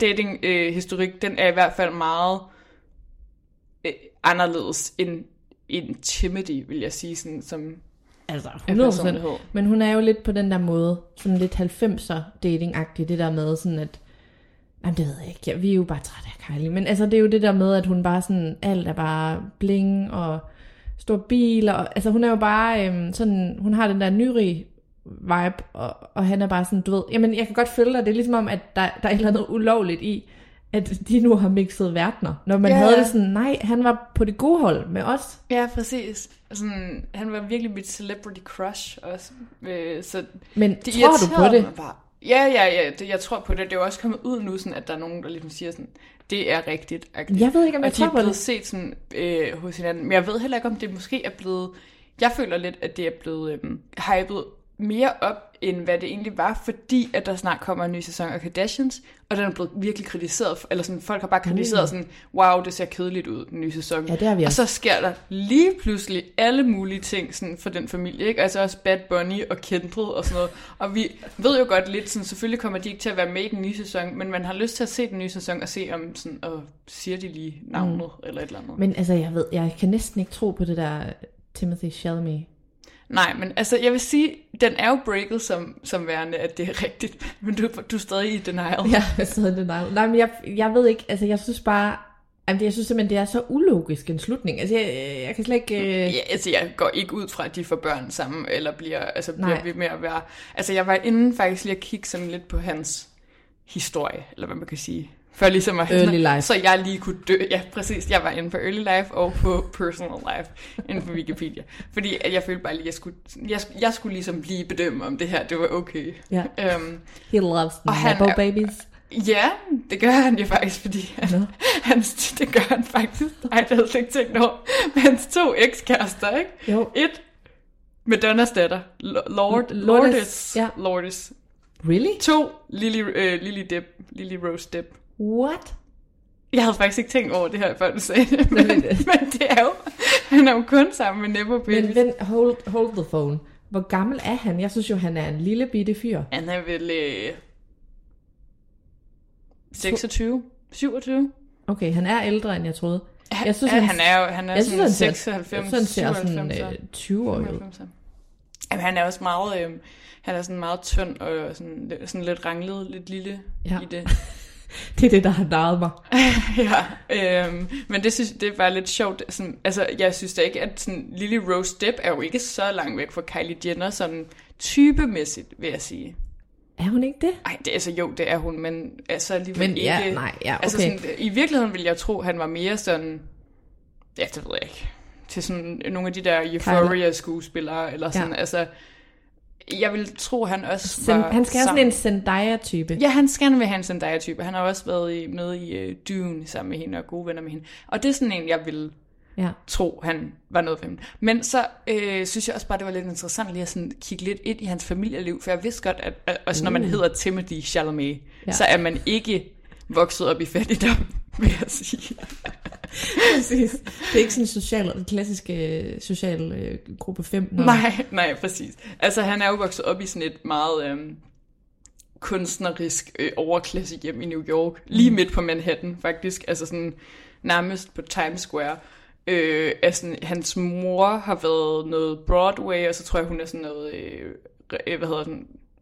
dating-historik, den er i hvert fald meget anderledes end intimity, vil jeg sige, sådan, som altså 100%, men hun er jo lidt på den der måde, sådan lidt 90'er dating-agtig, det der med sådan at, jamen det ved jeg ikke, vi er jo bare trætte af Kylie, men altså det er jo det der med, at hun bare sådan, alt er bare bling og stor bil, og altså hun er jo bare sådan, hun har den der nyrige vibe, og han er bare sådan, du ved, jamen jeg kan godt følge dig, det er ligesom om, at der er et eller andet ulovligt i, at de nu har mixet verdener. Når man havde det sådan, nej, han var på det gode hold med os. Ja, præcis. Sådan, han var virkelig mit celebrity crush også. Så men det, tror du på det? Bare. Ja, det, jeg tror på det. Det er jo også kommet ud nu, sådan, at der er nogen, der ligesom siger sådan, det er rigtigt. Jeg ved ikke, om jeg tror på det. Og de er blevet set sådan, hos hinanden. Men jeg ved heller ikke, om det måske er blevet... Jeg føler lidt, at det er blevet hypet mere op, end hvad det egentlig var, fordi at der snart kommer en ny sæson af Kardashians, og den er blevet virkelig kritiseret, eller sådan, folk har bare kritiseret sådan, wow, det ser kedeligt ud, den nye sæson. Ja, det har vi også. Og så sker der lige pludselig alle mulige ting sådan, for den familie, ikke? Altså også Bad Bunny og Kendall og sådan noget, og vi ved jo godt lidt, sådan, selvfølgelig kommer de ikke til at være med i den nye sæson, men man har lyst til at se den nye sæson, og se om sådan, og siger de lige navnet, eller et eller andet. Men altså, jeg kan næsten ikke tro på det der Timothée Chalamet. Nej, men altså, jeg vil sige, den er jo breaket som værende, at det er rigtigt, men du er stadig i denial. Ja, jeg er stadig i denial. Nej, men jeg ved ikke, altså, jeg synes bare, jeg synes simpelthen, det er så ulogisk en slutning. Altså, jeg kan slet ikke... Ja, altså, jeg går ikke ud fra, at de får børn sammen, eller bliver ved med at være... Altså, jeg var inde faktisk lige at kigge sådan lidt på hans historie, eller hvad man kan sige... For ligesom at early life. Så jeg lige kunne dø. Ja, præcis. Jeg var inde på early life og på personal life inden for Wikipedia. Fordi jeg følte bare lige, at jeg skulle ligesom lige bedømme, om det her, det var okay. Yeah. He loves nipple babies. Ja, det gør han jo faktisk, fordi det gør han faktisk. Ej, det havde jeg ikke tænkt over. Men hans to ekskærester, ikke? Jo. Et Madonnas datter. Lourdes. Really? To Lily Rose Depp. What? Jeg havde faktisk ikke tænkt over det her, før du sagde det, men det er jo, han er jo kun sammen med Nepo Babies. Men hold the phone. Hvor gammel er han? Jeg synes jo, han er en lille bitte fyr. Han er vel 26, 27. Okay, han er ældre, end jeg troede. Jeg synes, han er 96, 97. 20 år. Jamen, han er også meget, han er sådan meget tynd og sådan lidt ranglet, lidt lille i det. Det er det, der har narret mig. Men det er bare lidt sjovt. Sådan, altså, jeg synes da ikke, at sådan, Lily Rose Depp er jo ikke så langt væk fra Kylie Jenner, sådan typemæssigt, vil jeg sige. Er hun ikke det? Nej, altså jo, det er hun, men altså alligevel ikke. Ja, nej, ja, okay. Altså, sådan, i virkeligheden ville jeg tro, han var mere sådan, ja, det ved jeg ikke, til sådan nogle af de der Euphoria-skuespillere, eller sådan, altså... Jeg vil tro, han også var... Han skal have sådan en Zendaya-type. Ja, han skal gerne have en Zendaya-type. Han har også været med i Dune sammen med hende og gode venner med hende. Og det er sådan en, jeg vil tro, han var noget for hende. Men så synes jeg også bare, det var lidt interessant lige at sådan kigge lidt ind i hans familieliv. For jeg vidste godt, at også når man hedder Timothée Chalamet, så er man ikke vokset op i fattigdom, vil jeg sige. Præcis. Det er ikke sådan en klassisk social gruppe 5. Nej, præcis. Altså han er jo vokset op i sådan et meget kunstnerisk overklasse hjem i New York, lige midt på Manhattan faktisk, altså sådan nærmest på Times Square. Altså hans mor har været noget Broadway, og så tror jeg hun er sådan noget,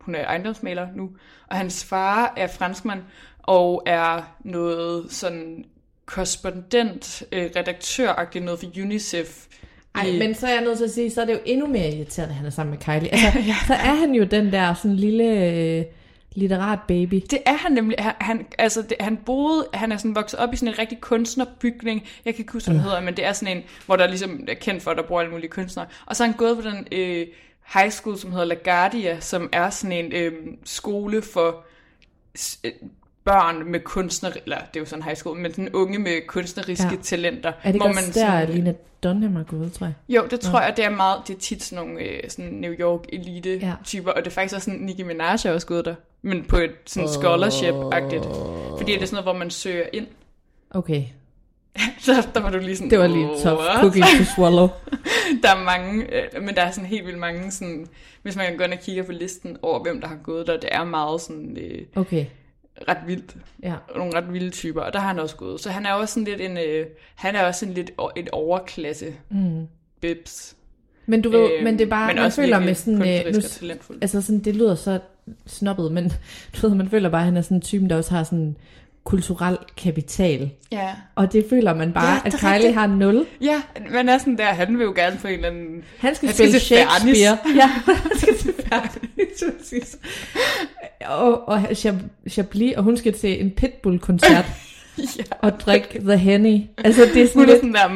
hun er ejendomsmaler nu, og hans far er franskmand og er noget sådan korrespondent, redaktøragtig noget for UNICEF. Nej, men så er jeg nødt til at sige, så er det jo endnu mere irriterende, at han er sammen med Kylie. Altså, så er han jo den der sådan lille litterat baby. Det er han nemlig. Han er sådan vokset op i sådan en rigtig kunstnerbygning. Jeg kan ikke huske, hvad den hedder, men det er sådan en, hvor der ligesom er kendt for, at der bor alle mulige kunstnere. Og så er han gået på den high school, som hedder LaGuardia, som er sådan en skole for... børn med eller det er jo sådan high school, men den unge med kunstneriske talenter. Er det ikke også der, Alina Dunham er gået, tror jeg? Jo, det tror jeg, det er meget, det er tit sådan nogle sådan New York-elite-typer, og det er faktisk også sådan, Nicki Minaj er også gået der, men på et sådan scholarship-agtigt, fordi det er sådan noget, hvor man søger ind. Okay. Så der var du lige sådan... Det var lige tough cookie to swallow. Der er mange, men der er sådan helt vildt mange sådan, hvis man kan gå ind og kigge på listen over, hvem der har gået der, det er meget sådan... Okay. Ret vildt. Ja. Nogle ret vilde typer, og der har han også gået. Så han er også sådan lidt et overklasse bips. Men du ved, men det er bare, man føler med sådan, altså sådan, det lyder så snobbet, men du ved, man føler bare, at han er sådan en type, der også har sådan kulturel kapital. Ja. Og det føler man bare, at Kylie rigtig... har 0. Ja, men er sådan der, han vil jo gerne få en eller anden... Han skal spille Shakespeare. Ja, han skal til Fernis. Og Chablis, og hun skal til en Pitbull-koncert. Og drikke The Henny. Altså, det er sådan, lidt... sådan der,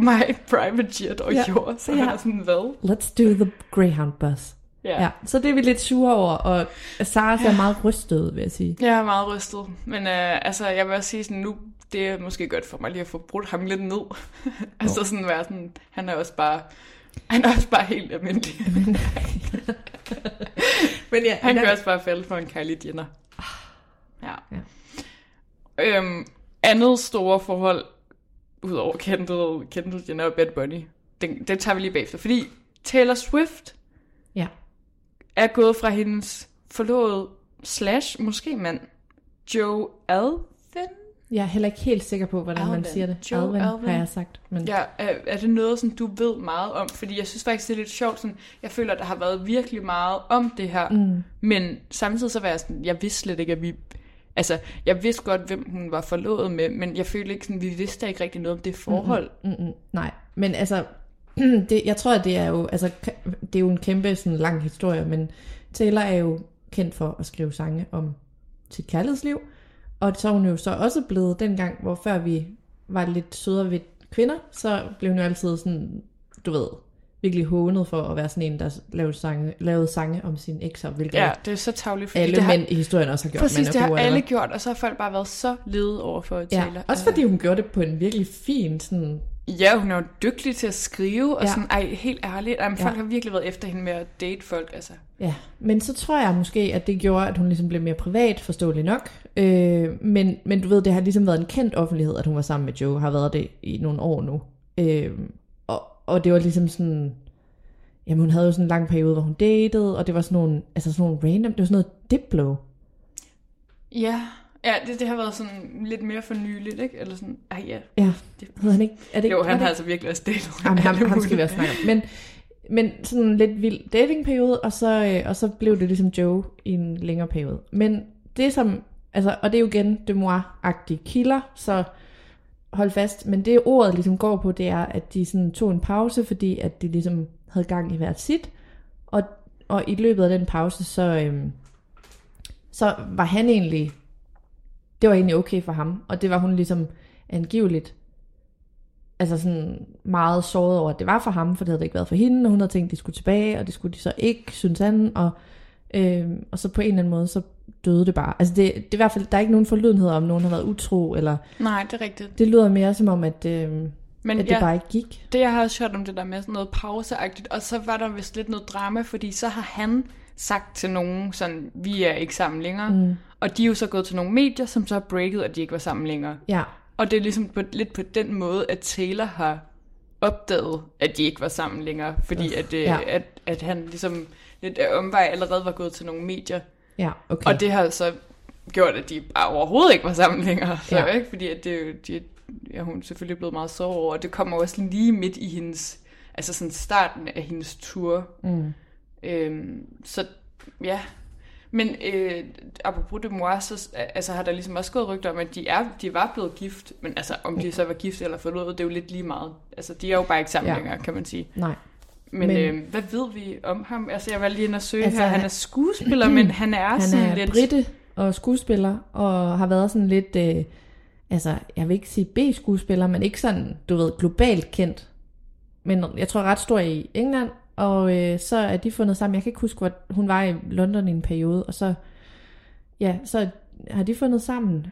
my private jet og yours. Så har sådan, hvad? Let's do the Greyhound bus. Yeah. Ja, så det er vi lidt sure over, og Sara er meget rystet, vil jeg sige. Ja, meget rystet, men altså, jeg vil også sige sådan, nu, det er måske godt for mig lige at få brudt ham lidt ned. Altså sådan være sådan, han er også bare helt almindelig. Men ja, han kan også bare falde for en Kylie Jenner. Ja. Andet store forhold, udover Kendall Jenner og Bad Bunny, den tager vi lige bagefter, fordi Taylor Swift... er gået fra hendes forlovede / måske mand, Joe Alwyn. Jeg er heller ikke helt sikker på, hvordan man siger det. Joe Alwyn har jeg sagt. Men... Ja, er det noget, som du ved meget om? Fordi jeg synes faktisk, det er lidt sjovt. Sådan, jeg føler, at der har været virkelig meget om det her. Men samtidig så var jeg sådan, jeg vidste slet ikke, at vi... Altså, jeg vidste godt, hvem hun var forlovet med, men jeg følte ikke sådan, vi vidste ikke rigtig noget om det forhold. Nej, men altså... Det, jeg tror, at det er jo, altså, det er jo en kæmpe sådan, lang historie, men Taylor er jo kendt for at skrive sange om sit kærlighedsliv, og så er hun jo så også blevet dengang, hvor før vi var lidt sødere ved kvinder, så blev hun jo altid sådan, du ved, virkelig hånet for at være sådan en, der lavede sange om sine ekser, hvilket det er så tavligt, fordi alle mænd i historien også har gjort. Præcis, det har alle gjort, og så har folk bare været så lede over for Taylor. Ja, også fordi hun gjorde det på en virkelig fin sådan... Ja, hun er jo dygtig til at skrive, og sådan, helt ærligt, folk har virkelig været efter hende med at date folk, altså. Ja, men så tror jeg måske, at det gjorde, at hun ligesom blev mere privat, forståelig nok, men du ved, det har ligesom været en kendt offentlighed, at hun var sammen med Joe, har været det i nogle år nu, og det var ligesom sådan, jamen hun havde jo sådan en lang periode, hvor hun datede, og det var sådan nogle, altså sådan nogle random, det var sådan noget Diplo. Ja. Ja, det har været sådan lidt mere fornyeligt, ikke? Eller sådan, ja. Det hedder han ikke. Er det ikke? Jo, han har altså virkelig også datet. Jamen, han skal være snakke om. Men sådan en lidt vild datingperiode, og så blev det ligesom Joe i en længere periode. Men det som, altså, og det er jo igen DeuxMoi-agtige kilder, så hold fast. Men det ordet ligesom går på, det er, at de sådan tog en pause, fordi at de ligesom havde gang i hvert sit. Og i løbet af den pause, så var han egentlig... Det var egentlig okay for ham, og det var hun ligesom angiveligt altså sådan meget såret over, at det var for ham, for det havde det ikke været for hende, og hun havde tænkt, at de skulle tilbage, og det skulle de så ikke, synes han, og så på en eller anden måde, så døde det bare. Altså det er i hvert fald, der er ikke nogen forlydenheder om, nogen har været utro, eller... Nej, det er rigtigt. Det lyder mere som om, at... Men det bare ikke gik. Det jeg har også hørt om det der med sådan noget pauseagtigt, og så var der vist lidt noget drama, fordi så har han sagt til nogen sådan, vi er ikke sammen længere, og de er jo så gået til nogle medier, som så har breaket, at de ikke var sammen længere. Ja. Og det er ligesom lidt på den måde, at Taylor har opdaget, at de ikke var sammen længere, fordi at han ligesom lidt af omvej allerede var gået til nogle medier. Ja, okay. Og det har så gjort, at de bare overhovedet ikke var sammen længere, så ikke? Fordi at hun er selvfølgelig blevet meget såret over, og det kommer også lige midt i hendes, altså sådan starten af hendes tur. Så ja, men apropos DeuxMoi, så altså, har der ligesom også gået rygter om, at de var blevet gift, men altså om de så var gift eller forlod, det er jo lidt lige meget. Altså de er jo bare ikke sammen længere, kan man sige. Nej. Men hvad ved vi om ham? Altså jeg var lige inde og søge altså, her, han er skuespiller, men han er sådan lidt... Han er brite og skuespiller, og har været sådan lidt... altså, jeg vil ikke sige B-skuespiller, men ikke sådan, du ved, globalt kendt. Men jeg tror ret stor i England, og så er de fundet sammen. Jeg kan ikke huske, hvor hun var i London i en periode, og så, ja, så har de fundet sammen.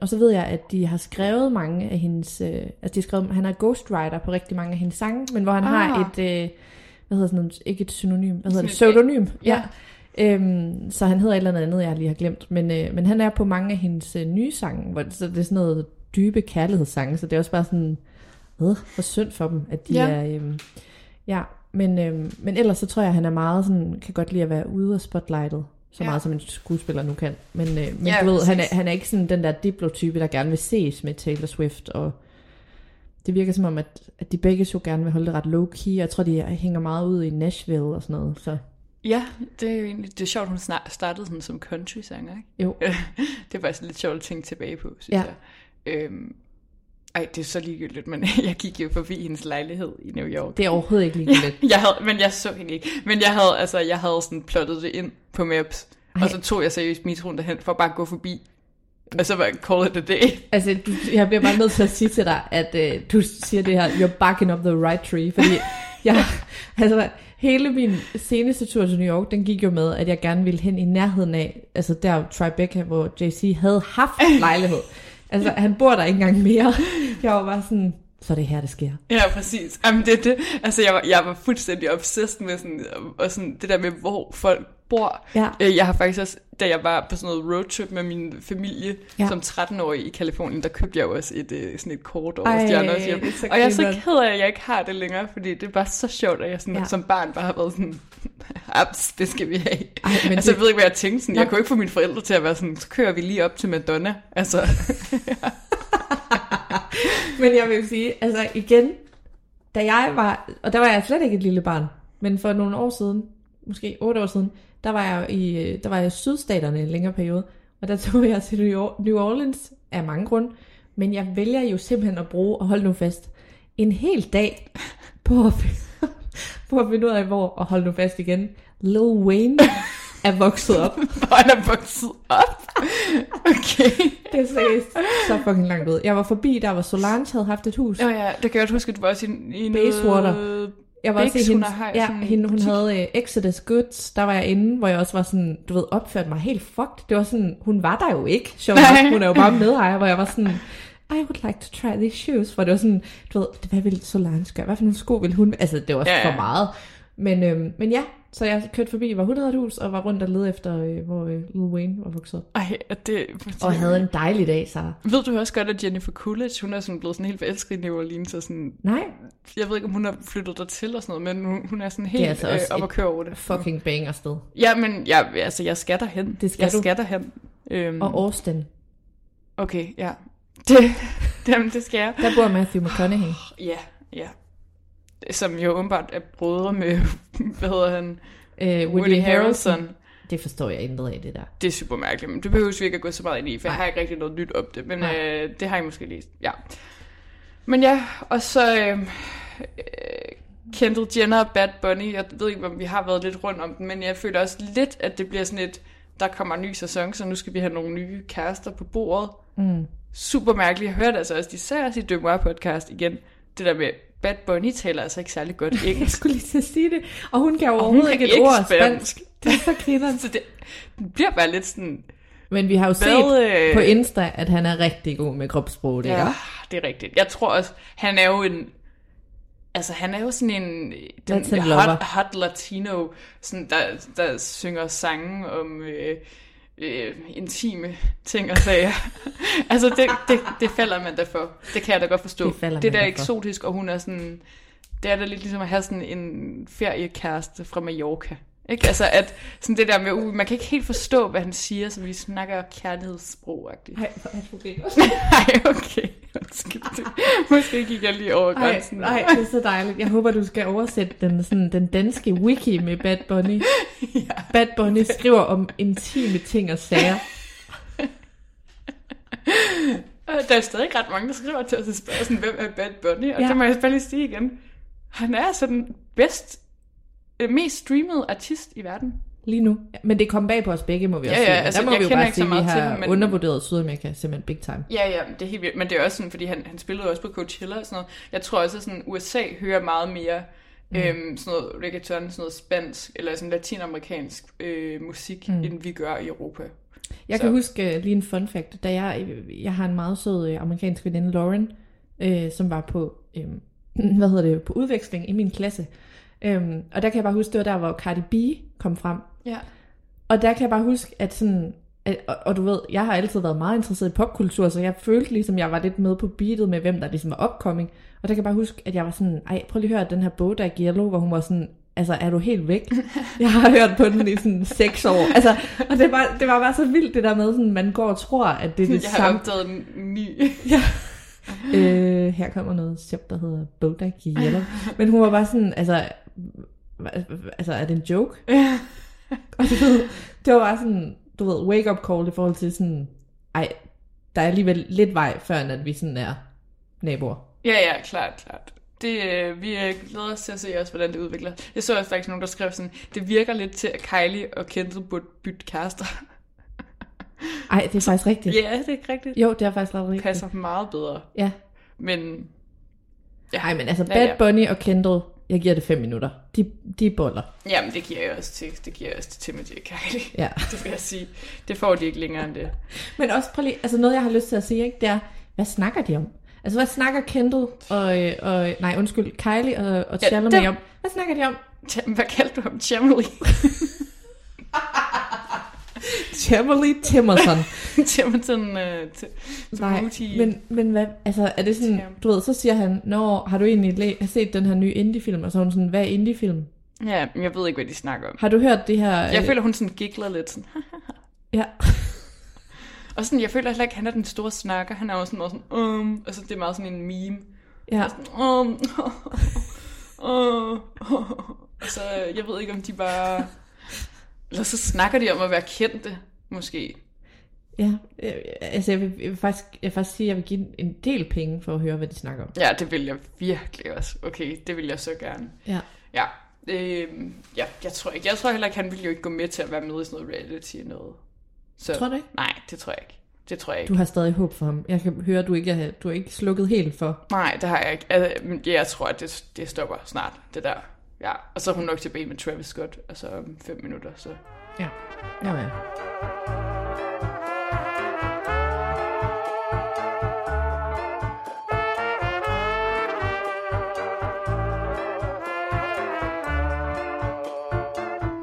Og så ved jeg, at de har skrevet mange af hendes... altså, de har skrevet, han er ghostwriter på rigtig mange af hendes sange, men hvor han har et... hvad hedder sådan noget? Ikke et synonym. Hvad hedder det? Pseudonym. Ja. Så han hedder et eller andet, jeg lige har glemt, men han er på mange af hendes nye sange, hvor så det er sådan noget dybe kærlighedssange, så det er også bare sådan for synd for dem, at de er men ellers så tror jeg, han er meget sådan, kan godt lide at være ude af spotlightet så meget som en skuespiller nu kan, men du ved, han er ikke sådan den der diplo-type, der gerne vil ses med Taylor Swift, og det virker som om, at de begge så gerne vil holde det ret low-key, og jeg tror, de hænger meget ud i Nashville og sådan noget, så... Ja, det er jo egentlig, det er sjovt, hun startede sådan som country-sanger, ikke? Jo. Det er faktisk lidt sjovt at tænke tilbage på, synes jeg. Ej, det er så ligegyldigt, men jeg gik jo forbi hendes lejlighed i New York. Det er overhovedet ikke ligegyldigt. Men jeg så hende ikke. Men jeg havde sådan plottet det ind på Maps, og så tog jeg seriøst metroen derhen for at bare gå forbi. Og så var jeg call it a day. Altså, jeg bliver bare nødt til at sige til dig, at du siger det her, you're barking up the right tree, fordi jeg... altså, hele min seneste tur til New York, den gik jo med, at jeg gerne ville hen i nærheden af, altså der Tribeca, hvor Jay-Z havde haft lejlighed. Altså han bor der ikke engang mere. Jeg var bare sådan, så det er her, det sker. Ja, præcis. Jamen det er det. Altså jeg var fuldstændig obsessed med sådan, og sådan det der med, hvor folk bor. Ja. Jeg har faktisk også, da jeg var på sådan noget roadtrip med min familie som 13-årig i Kalifornien, der købte jeg også et kort over stjerners hjem. Og jeg er så ked af, at jeg ikke har det længere, fordi det var så sjovt, at jeg sådan, som barn bare har været sådan, abs, det skal vi have. Ej, men altså jeg ved ikke, hvad jeg tænkte sådan. Jeg kunne ikke få mine forældre til at være sådan, så kører vi lige op til Madonna. Altså. Men jeg vil sige, altså igen, der var jeg slet ikke et lille barn, men for nogle år siden, måske 8 år siden, der var jeg i sydstaterne en længere periode, og der tog jeg til New Orleans af mange grunde, men jeg vælger jo simpelthen at bruge, og holde nu fast, en hel dag på at finde ud af, hvor, og holde nu fast igen, Lil Wayne er vokset op. Han er vokset op? Okay. Det ses så fucking langt ud. Jeg var forbi, der var Solange, havde haft et hus. Ja, ja, det kan jeg godt huske, at det var også i Basewater. Jeg var også i hende, hun havde Exodus Goods, der var jeg inde, hvor jeg også var sådan, du ved, opført mig helt fucked. Det var sådan, hun var der jo ikke, hun er jo bare medejer, hvor jeg var sådan, I would like to try these shoes, hvor det var sådan, du ved, hvad ville Solange gøre, hvad for nogle sko ville hun, altså det var for meget. Men ja, så jeg kørte forbi, var 100 hus, og var rundt og lede efter, hvor Lil Wayne var vokset. Ej, det... Og havde en dejlig dag, Sarah. Ved du også godt, at Jennifer Coolidge, hun er sådan blevet sådan helt forelsket i New Orleans, og sådan... Nej. Jeg ved ikke, om hun har flyttet der til og sådan noget, men hun er sådan helt altså op og køre over det. Fucking banger sted. Ja, men jeg skal derhen. Det skal jeg du. Jeg skal derhen. Og Austin. Okay, ja. Det skal jeg. Der bor Matthew McConaughey. Ja. Som jo åbenbart er brødre med, hvad hedder han? Woody Harrelson. Det forstår jeg intet af, det der. Det er super mærkeligt, men det behøver vi ikke at gå så meget ind i, for jeg har ikke rigtig noget nyt om det, men det har jeg måske læst. Ja. Men ja, og så Kendall Jenner og Bad Bunny, jeg ved ikke, om vi har været lidt rundt om den, men jeg føler også lidt, at det bliver sådan et, der kommer en ny sæson, så nu skal vi have nogle nye kærester på bordet. Super mærkeligt. Jeg hørte altså også, de sagde også i DeuxMoi podcast igen, det der med Bad Bunny taler altså ikke særlig godt engelsk. Jeg skulle lige til at sige det. Og hun kan jo overhovedet ikke et ord spansk. Det er så grineren. Så det bliver bare lidt sådan... Men vi har jo set på Insta, at han er rigtig god med kropssproget. Ja, ikke? Det er rigtigt. Jeg tror også, han er jo en... Altså, han er jo sådan en hot latino, sådan, der synger sange om intime ting og sager. Altså, det falder man da for. Det kan jeg da godt forstå. Det der er eksotisk, og hun er sådan... Det er da lidt ligesom at have sådan en feriekæreste fra Mallorca. Ikke? Altså, at sådan det der med... man kan ikke helt forstå, hvad han siger, så vi snakker kærlighedssprogagtigt. Nej, hvor er det okay. Nej, okay. Måske gik jeg lige over grænsen. Nej, det er så dejligt. Jeg håber, du skal oversætte den danske wiki med Bad Bunny. Ja. Bad Bunny skriver om intime ting og sager. Der er stadig ret mange, der skriver til os og spørger sådan, hvem er Bad Bunny? Og det må jeg bare lige sige igen. Han er sådan mest streamede artist i verden. Lige nu. Ja, men det kom bag på os begge, må vi også sige. Ja, altså, der må vi jo bare sige, at vi har undervurderet Sydamerika simpelthen big time. Ja, det er helt vildt. Men det er også sådan, fordi han spillede også på Coachella og sådan noget. Jeg tror også, at sådan, USA hører meget mere sådan noget reggaeton, sådan noget spansk eller sådan latinamerikansk musik, end vi gør i Europa. Jeg kan huske lige en fun fact. Da jeg har en meget sød amerikansk veninde, Lauren, som var på, på udveksling i min klasse. Og der kan jeg bare huske, det var der, hvor Cardi B kom frem. Ja. Og der kan jeg bare huske, at sådan... Og du ved, jeg har altid været meget interesseret i popkultur, så jeg følte ligesom, jeg var lidt med på beatet med, hvem der ligesom var opkomming. Og der kan jeg bare huske, at jeg var sådan... Ej, prøv lige at høre den her Bodak Yellow, hvor hun var sådan... Altså, er du helt væk? Jeg har hørt på den i sådan 6 år. Altså, og det var bare så vildt, det der med, sådan, man går og tror, at det er det samme. Jeg har opdaget en ny... Ja. Her kommer noget sjovt, der hedder Bodak Yellow. Men hun var bare sådan... Altså, er det en joke? Ja. Og det var bare sådan, du ved, wake-up call i forhold til sådan, ej, der er alligevel lidt vej, før at vi sådan er naboer. Ja, klart. Vi glæder os til at se også, hvordan det udvikler. Jeg så også faktisk nogen, der skrev sådan, det virker lidt til, at Kylie og Kendall burde bytte kærester. Ej, det er faktisk rigtigt. Ja, det er ikke rigtigt. Jo, det er faktisk rigtigt. Det passer meget bedre. Ja. Men... Ja. Ej, men altså, Bad Bunny og Kendall... Jeg giver det 5 minutter. De boller. Jamen, det giver jeg også til. Det giver jeg også til Timothée Chalamet. Ja. Det vil jeg sige. Det får de ikke længere end det. Men også prøv lige, altså noget, jeg har lyst til at sige, ikke, det er, hvad snakker de om? Altså, hvad snakker Kendall og Kylie og Chalamet om? Hvad snakker de om? Hvad kaldte du ham? Chalamet? Chalamet Timmerson. Men hvad, altså er det sådan, du ved, så siger han, nå, har du egentlig set den her nye indie-film? Og så hun sådan, hvad er indie-film? Ja, men jeg ved ikke, hvad de snakker om. Har du hørt det her? Jeg føler, hun sådan giggler lidt, sådan, ja. Og sådan, jeg føler heller ikke, han er den store snakker, han er jo sådan meget sådan, og så det er meget sådan en meme. Ja. Og sådan, så jeg ved ikke, om de bare... Eller så snakker de om at være kendte, måske. Ja, altså jeg vil faktisk sige, at jeg vil give en del penge for at høre, hvad de snakker om. Ja, det vil jeg virkelig også. Okay, det vil jeg så gerne. Ja. Ja, jeg tror heller ikke, han ville jo ikke gå med til at være med i sådan noget reality eller noget. Så, tror du ikke? Nej, det tror jeg ikke. Du har stadig håb for ham. Jeg kan høre, du er ikke slukket helt for. Nej, det har jeg ikke. Altså, jeg tror, at det stopper snart, det der. Ja, og så er hun nok tilbage med Travis Scott, og så om 5 minutter, så... Ja, jamen.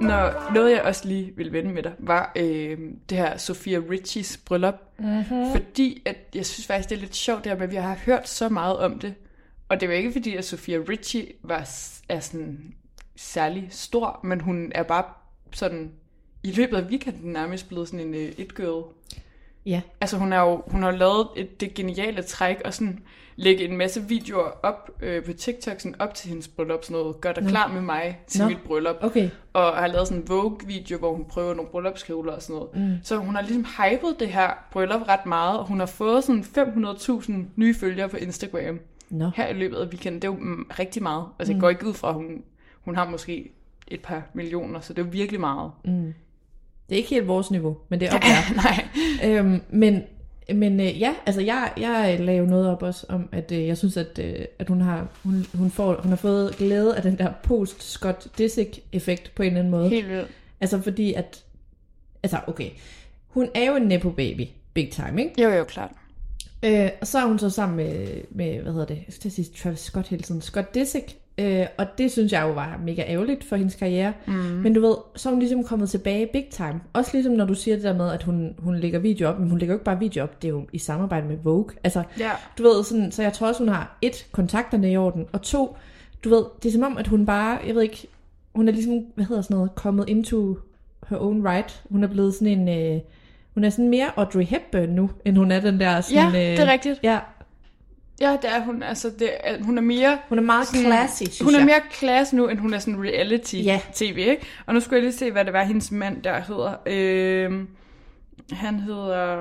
Nå, noget jeg også lige ville vende med dig, var det her Sofia Richis bryllup. Uh-huh. Fordi at jeg synes faktisk, det er lidt sjovt der, men vi har hørt så meget om det. Og det var ikke fordi, at Sofia Richie er sådan særlig stor, men hun er bare sådan, i løbet af weekenden nærmest blevet sådan en it-girl. Ja. Altså hun har lavet det geniale træk og sådan lægge en masse videoer op på TikTok, sådan op til hendes bryllup, sådan noget, gør dig klar med mig til mit bryllup. Okay. Og har lavet sådan en Vogue-video, hvor hun prøver nogle bryllupskjoler og sådan noget. Mm. Så hun har ligesom hypet det her bryllup ret meget, og hun har fået sådan 500.000 nye følgere på Instagram. No. Her i løbet af weekenden, det er jo rigtig meget. Altså jeg går ikke ud fra, at hun har måske et par millioner, så det er jo virkelig meget. Mm. Det er ikke helt vores niveau, men det er op her. Nej. Men Men ja, altså jeg lavede noget op også om, at jeg synes, at hun har fået glæde af den der post-Scott Disick-effekt på en eller anden måde. Helt vildt. Altså fordi at, altså okay, hun er jo en nepo-baby, big time, ikke? Jo, klart. Og så er hun så sammen med hvad hedder det, jeg skal sige Travis Scott hele tiden, Scott Disick, og det synes jeg jo var mega ærgerligt for hendes karriere. Mm. Men du ved, så er hun ligesom kommet tilbage big time. Også ligesom når du siger det der med, at hun lægger video op, men hun lægger jo ikke bare video op, det er jo i samarbejde med Vogue. Altså, du ved, sådan, så jeg tror også, hun har 1, kontakterne i orden, og 2, du ved, det er som om, at hun bare, jeg ved ikke, hun er ligesom, hvad hedder sådan noget, kommet into her own right. Hun er blevet sådan en, hun er sådan mere Audrey Hepburn nu, end hun er den der sådan... Ja, det er rigtigt. Ja. Ja, det er hun. Altså, hun er mere... Hun er meget classy, synes jeg. Hun er mere class nu, end hun er sådan reality-tv, ikke? Og nu skulle jeg lige se, hvad det var, hendes mand der hedder. Han hedder...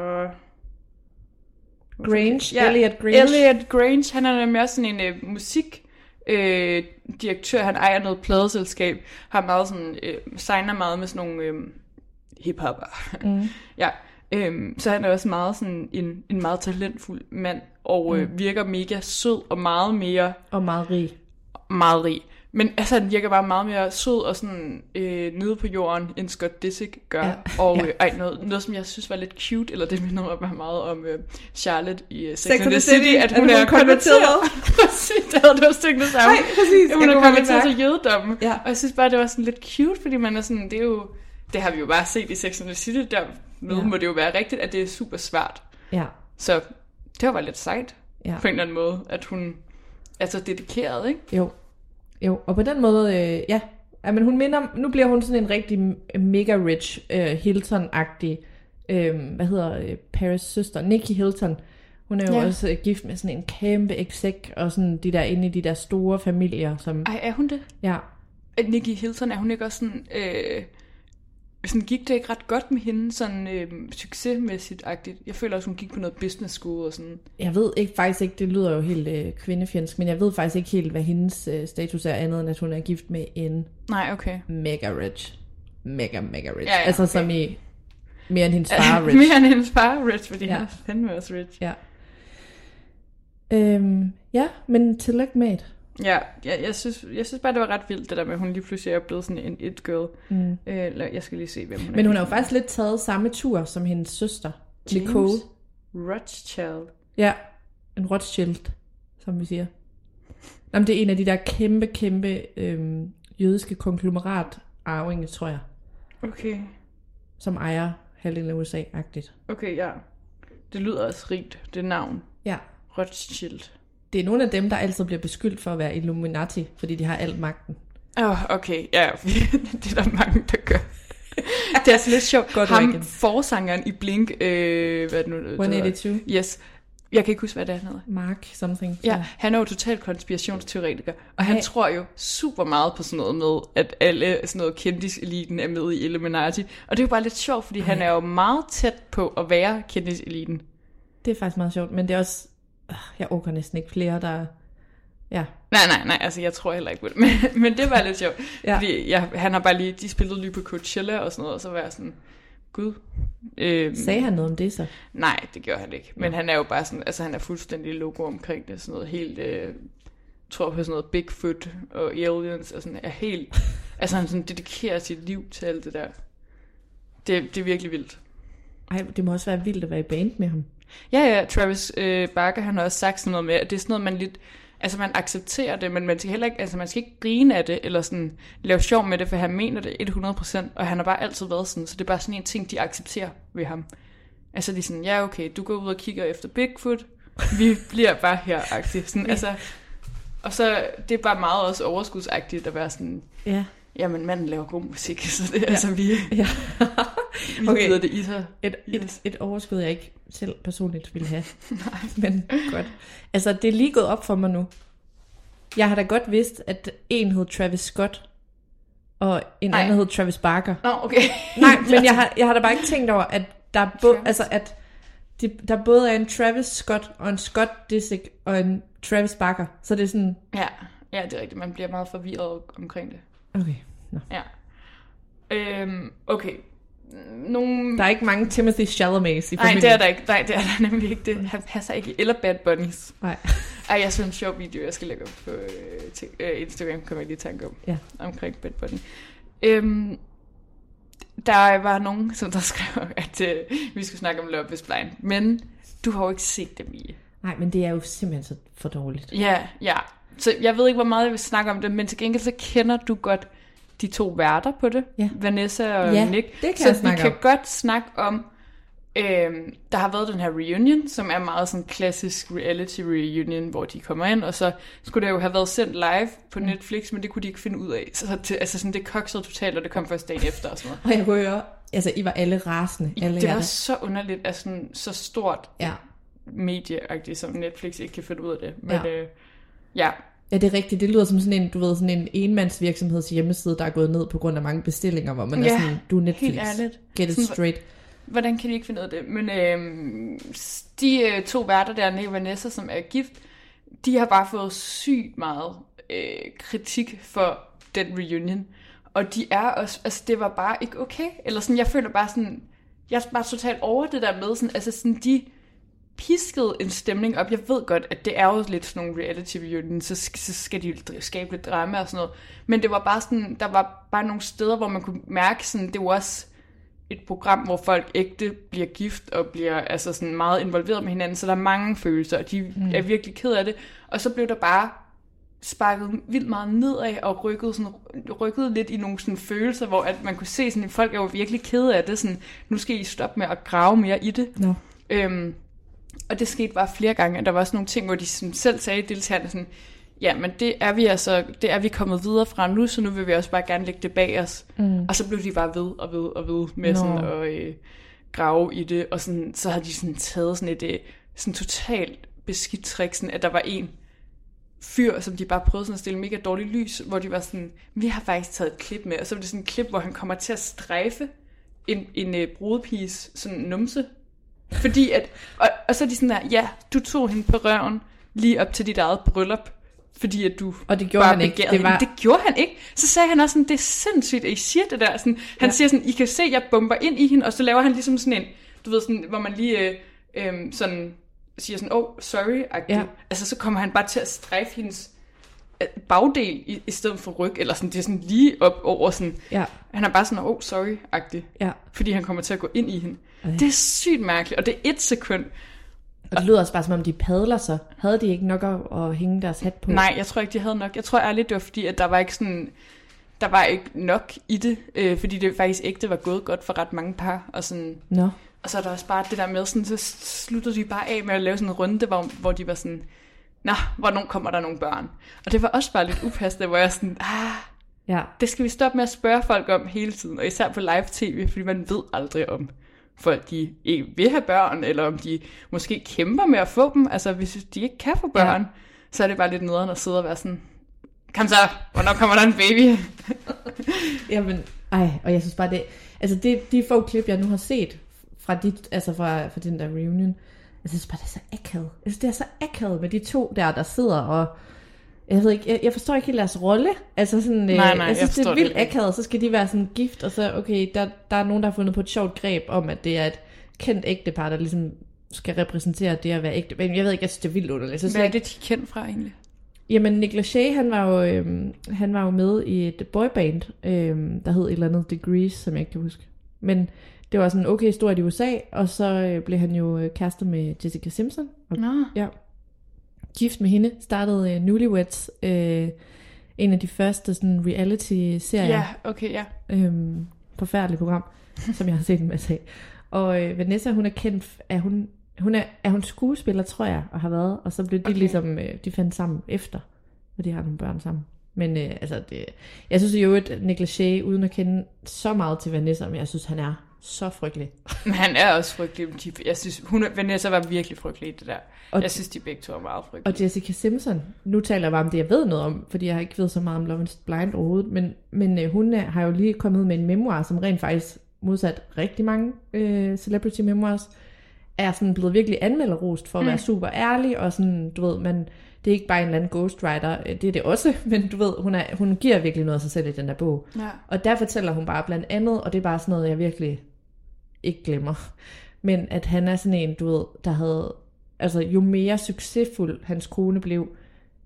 Grange? Ja, Elliot Grange. Elliot Grange, han er mere sådan en musikdirektør. Han ejer noget pladeselskab. Har meget sådan... signer meget med sådan nogle... hiphopper. Mm. Ja, så han er også meget sådan en meget talentfuld mand, og virker mega sød og meget mere... Og meget rig. Meget rig. Men altså, han virker bare meget mere sød og sådan nede på jorden, end Scott Disick gør. Ja. Og noget, som jeg synes var lidt cute, eller det minder mig bare meget om Charlotte i Sex and the City, at hun er konverteret. Præcis, der havde det også tænkt det samme. Nej, præcis. Hun er konverteret til jødedommen. Ja. Og jeg synes bare, det var sådan lidt cute, fordi man er sådan, det er jo... Det har vi jo bare set i Sex and the City, der må det jo være rigtigt, at det er super svært. Ja. Så det var bare lidt sejt, på en eller anden måde, at hun er så dedikeret, ikke? Jo. Og på den måde, ja. Men hun minder, nu bliver hun sådan en rigtig mega rich, Hilton-agtig, hvad hedder Paris' søster, Nikki Hilton. Hun er jo også gift med sådan en kæmpe exec, og sådan de der inde i de der store familier. Som... Ej, er hun det? Ja. Nikki Hilton, er hun ikke også sådan... Sådan gik det ikke ret godt med hende, sådan succesmæssigt-agtigt. Jeg føler også, hun gik på noget business school og sådan. Jeg ved ikke faktisk ikke, det lyder jo helt kvindefjendsk, men jeg ved faktisk ikke helt, hvad hendes status er andet, end at hun er gift med en mega rich. Mega rich. Ja, altså som i mere end hendes far rich. Mere end hendes far rich, fordi han er fandme også rich. Ja, men tillæg med et. Ja, jeg synes bare, det var ret vildt, det der med, at hun lige pludselig er blevet sådan en it-girl. Mm. Jeg skal lige se, hvem hun er. Men hun har jo faktisk lidt taget samme tur som hendes søster, James Nicole. Rothschild. Ja, en Rothschild, som vi siger. Jamen, det er en af de der kæmpe jødiske konglomerat-arvinge, tror jeg. Okay. Som ejer halvdelen af USA-agtigt. Okay, ja. Det lyder også rigt, det navn. Ja. Rothschild. Det er nogle af dem, der altid bliver beskyldt for at være Illuminati, fordi de har alt magten. Okay, ja. Det er der mange, der gør. Det er altså lidt sjovt. Godt ham, forsangeren i Blink, hvad er det nu? 182. Yes. Jeg kan ikke huske, hvad det er, han hedder. Mark something. Ja, han er jo totalt konspirationsteoretiker, og han tror jo super meget på sådan noget med, at alle sådan noget kendiseliten er med i Illuminati. Og det er jo bare lidt sjovt, fordi han er jo meget tæt på at være kendiseliten. Det er faktisk meget sjovt, men det er også... Jeg orker næsten ikke flere, der... Ja. Nej, altså jeg tror heller ikke på det. Men det var lidt sjovt. Ja. Fordi han har bare lige... De spillede lige på Coachella og sådan noget, og så var jeg sådan... Gud. Sagde han noget om det så? Nej, det gjorde han ikke. Men han er jo bare sådan... Altså han er fuldstændig logo omkring det. Sådan noget helt... tror på sådan noget Bigfoot og aliens og sådan... Er helt... altså han sådan dedikerer sit liv til alt det der. Det er virkelig vildt. Ej, det må også være vildt at være i band med ham. Ja, Travis Barker, han har også sagt sådan noget med, at det er sådan noget, man lidt, altså man accepterer det, men man skal heller ikke, altså man skal ikke grine af det, eller sådan lave sjov med det, for han mener det 100%, og han har bare altid været sådan, så det er bare sådan en ting, de accepterer ved ham. Altså de er sådan, ja okay, du går ud og kigger efter Bigfoot, vi bliver bare her-agtigt, sådan, altså, og så det er bare meget også overskudsagtigt at være sådan, jamen manden laver god musik, så det er altså vi... Ja. Okay, det i sig. Et overskud, jeg ikke selv personligt ville have. Nej, men godt. Altså, det er lige gået op for mig nu. Jeg har da godt vidst, at en hed Travis Scott, og en anden hed Travis Barker. Nå, okay. Nej, men jeg har da bare ikke tænkt over, at der, altså, at der både er en Travis Scott, og en Scott Disick, og en Travis Barker. Så det er sådan... Ja, det er rigtigt. Man bliver meget forvirret omkring det. Okay, nå. Ja. Okay. nogle... Der er ikke mange Timothée Chalamets i familien. Nej, det er der ikke. Nej, det er der nemlig ikke. Det passer ikke. Eller Bad Bunnies. Nej. Ej, jeg synes en sjov video, jeg skal lægge op på Instagram, kommer jeg lige tanke om. Ja. Omkring Bad Bunny. Der var nogen, som der skrev, at vi skulle snakke om Love is Blind. Men du har jo ikke set dem i. Nej, men det er jo simpelthen så for dårligt. Ja. Så jeg ved ikke, hvor meget jeg vil snakke om det, men til gengæld så kender du godt de to værter på det, ja. Vanessa og Nick. Det kan så vi kan godt snakke om, der har været den her reunion, som er meget sådan klassisk reality reunion, hvor de kommer ind, og så skulle det jo have været sendt live på Netflix, men det kunne de ikke finde ud af. Altså sådan, det koksede totalt, og det kom først dagen efter og sådan noget. Og jeg kunne høre, altså I var alle rasende. Det var så underligt, at sådan så stort medieagtigt, som Netflix ikke kan finde ud af det. Men Ja, det er rigtigt. Det lyder som sådan en, du ved, sådan en enmandsvirksomheds hjemmeside, der er gået ned på grund af mange bestillinger, hvor man er sådan, du Netflix, get it straight. Hvordan kan de ikke finde ud af det? Men de to værter der, Nick og Vanessa, som er gift, de har bare fået sygt meget kritik for den reunion. Og de er også, altså det var bare ikke okay. Eller sådan, jeg føler bare sådan, jeg er bare totalt over det der med, sådan, altså sådan de... piskede en stemning op. Jeg ved godt, at det er jo lidt sådan nogle reality reunions, så skal de jo skabe lidt drama og sådan noget. Men det var bare sådan, der var bare nogle steder, hvor man kunne mærke sådan, det var også et program, hvor folk ægte bliver gift og bliver altså sådan meget involveret med hinanden, så der er mange følelser, og de er virkelig ked af det. Og så blev der bare sparket vildt meget nedad og rykket lidt i nogle sådan følelser, hvor at man kunne se sådan, at folk er jo virkelig ked af det. Sådan, nu skal I stoppe med at grave mere i det. No. Og det skete bare flere gange, og der var også nogle ting, hvor de selv sagde deltagerne sådan, ja, men det er vi kommet videre fra nu, så nu vil vi også bare gerne lægge det bag os. Og så blev de bare ved med sådan at grave i det, og sådan, så havde de sådan taget sådan et sådan totalt beskidt trick, sådan, at der var en fyr, som de bare prøvede sådan at stille mega dårligt lys, hvor de var sådan, vi har faktisk taget et klip med, og så var det sådan et klip, hvor han kommer til at strejfe en brudepiges sådan numse. Fordi at, og så er de sådan der, ja, du tog hende på røven lige op til dit eget bryllup, fordi at du og det gjorde han ikke. Det gjorde han ikke. Så sagde han også sådan, det er sindssygt, at I siger det der. Sådan, han siger sådan, I kan se, jeg bomber ind i hende, og så laver han ligesom sådan en, du ved sådan, hvor man lige sådan siger sådan, oh, sorry-agtigt. Ja. Altså så kommer han bare til at strejfe hendes bagdel i stedet for ryg, eller sådan, det er sådan lige op over sådan. Ja. Han er bare sådan, oh, sorry-agtigt. Ja. Fordi han kommer til at gå ind i hende. Det er sygt mærkeligt, og det er et sekund. Og det lyder også bare, som om de padler sig. Havde de ikke nok at hænge deres hat på? Nej, jeg tror ikke, de havde nok. Jeg tror ærligt, det var fordi, at der var ikke nok i det, fordi det faktisk ikke, det var gået godt for ret mange par. Og, sådan. No. Og så er der også bare det der med, sådan, så sluttede de bare af med at lave sådan en runde, hvor de var sådan, nå, hvornår kommer der nogle børn? Og det var også bare lidt upassende, hvor jeg sådan, det skal vi stoppe med at spørge folk om hele tiden, og især på live tv, fordi man ved aldrig om folk de ikke vil have børn, eller om de måske kæmper med at få dem. Altså, hvis de ikke kan få børn, så er det bare lidt nederen at sidde og være sådan, kom så, hvornår kommer der en baby? Jamen, og jeg synes bare det, altså de få klip, jeg nu har set fra den der reunion, jeg synes bare, det er så akavet. Altså, det er så akavet med de to der sidder og jeg ved ikke, jeg forstår ikke helt deres rolle. Altså sådan, nej, jeg synes, det er vildt akavet. Så skal de være sådan gift, og så, okay, der er nogen, der har fundet på et sjovt greb om, at det er et kendt ægtepar, der ligesom skal repræsentere det at være ægte. Men jeg ved ikke, jeg synes, det er vildt underligt. Hvad er det, de er kendt fra egentlig? Jamen, Nicolas Shea, han var jo med i et boyband, der hed et eller andet Degrees, som jeg ikke kan huske. Men det var sådan en okay historie i USA, og så blev han jo kærester med Jessica Simpson. Og, ja. Gift med hende, startede Newlyweds, en af de første sådan reality-serier. Ja, okay, ja. Forfærdeligt program, som jeg har set en masse af. Og Vanessa, hun er kendt, hun er skuespiller, tror jeg, og har været, og så blev de ligesom, de fandt sammen efter, og de har nogle børn sammen. Men altså, det, jeg synes jo, at Nicolas Shea, uden at kende så meget til Vanessa, men jeg synes, han er så frygtelig. Men han er også frygtelig. Jeg synes, Vanessa var virkelig frygtelig i det der. Og jeg synes, de begge to var meget frygtelige. Og Jessica Simpson, nu taler jeg bare om det, jeg ved noget om, fordi jeg har ikke ved så meget om Love is Blind overhovedet, men hun har jo lige kommet med en memoir, som rent faktisk modsat rigtig mange celebrity memoirs, er sådan blevet virkelig anmelderrost for at være super ærlig, og sådan, du ved, man, det er ikke bare en eller anden ghostwriter, det er det også, men du ved, hun giver virkelig noget af sig selv i den der bog. Ja. Og der fortæller hun bare blandt andet, og det er bare sådan noget, jeg virkelig ikke glemmer. Men at han er sådan en, du ved, der havde... Altså, jo mere succesfuld hans kone blev,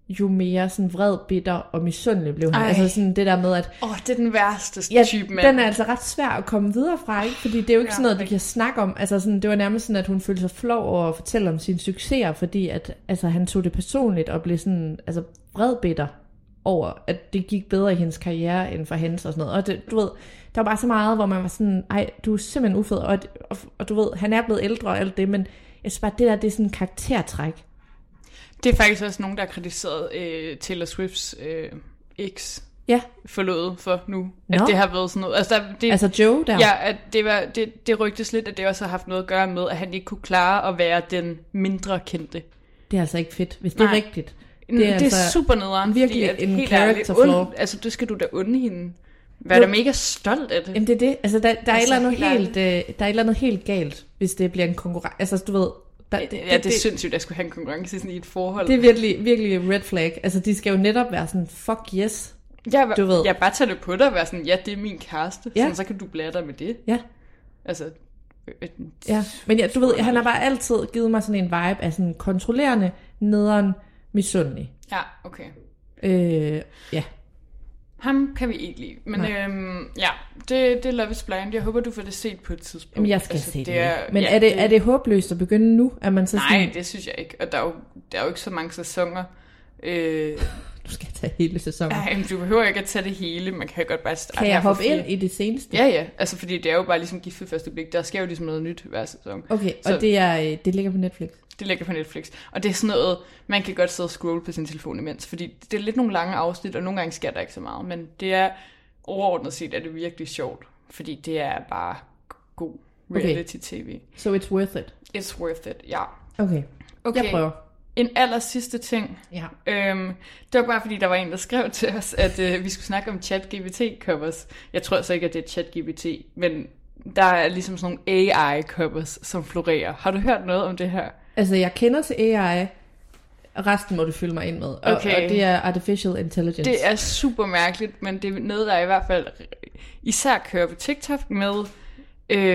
jo mere sådan vred, bitter og misundelig blev han. Ej. Altså sådan det der med, at... det er den værste type mand. Den er altså ret svær at komme videre fra, ikke? Fordi det er jo ikke sådan noget, vi kan snakke om. Altså sådan, det var nærmest sådan, at hun følte sig flov over at fortælle om sine succeser, fordi at altså, han tog det personligt og blev sådan altså vred, bitter over, at det gik bedre i hendes karriere end for hendes og sådan noget. Og det, du ved, der var bare så meget, hvor man var sådan, ej, du er simpelthen ufed, og du ved, han er blevet ældre og alt det, men jeg synes bare, det der, det er sådan en karaktertræk. Det er faktisk også nogen, der har kritiseret Taylor Swifts ex forlod for nu, at det har været sådan noget. Altså, Joe der? Ja, at det rygtes lidt, at det også har haft noget at gøre med, at han ikke kunne klare at være den mindre kendte. Det er altså ikke fedt, hvis det er rigtigt. Det er super nederen, virkelig fordi, en character flaw. Altså, det skal du da unde hende. Vær da mega stolt af det. Jamen det er det. Altså, der er et eller andet helt galt, hvis det bliver en konkurrence. Altså, du ved... Det er sindssygt, at skulle have en konkurrence sådan i et forhold. Det er virkelig, virkelig red flag. Altså, de skal jo netop være sådan, fuck yes. Du ved. Jeg bare tager det på dig og være sådan, ja, det er min kæreste. Ja. Sådan, så kan du blære dig med det. Ja. Altså... Ja. Men ja, du ved, han har bare altid givet mig sådan en vibe af sådan kontrollerende, nederen, misundelig. Ja, okay. Ja. Ham kan vi ikke lide, men det er Love is Blind. Jeg håber, du får det set på et tidspunkt. Jamen, jeg skal se det. Men ja, er det håbløst at begynde nu? Er man så det synes jeg ikke, og der er jo ikke så mange sæsoner. Du skal tage hele sæsonen. Nej, du behøver ikke at tage det hele, man kan jo godt bare starte. Kan jeg hoppe ind i det seneste? Ja, altså fordi det er jo bare ligesom gift ved første blik, der sker jo ligesom noget nyt hver sæson. Okay, så, og det ligger på Netflix? Det ligger på Netflix, og det er sådan noget, man kan godt sidde og scrolle på sin telefon imens, fordi det er lidt nogle lange afsnit, og nogle gange sker der ikke så meget, men det er overordnet set, er det virkelig sjovt, fordi det er bare god reality-tv. Okay. So it's worth it? It's worth it, ja. Okay. Jeg prøver. En aller sidste ting. Ja. Det var bare fordi, der var en, der skrev til os, at vi skulle snakke om ChatGPT-covers. Jeg tror så ikke, at det er ChatGPT, men der er ligesom sådan nogle AI-covers, som florerer. Har du hørt noget om det her? Altså, jeg kender til AI, resten må du fylde mig ind med. Og det er artificial intelligence. Det er super mærkeligt, men det er noget, der i hvert fald især kører på TikTok med... Jeg er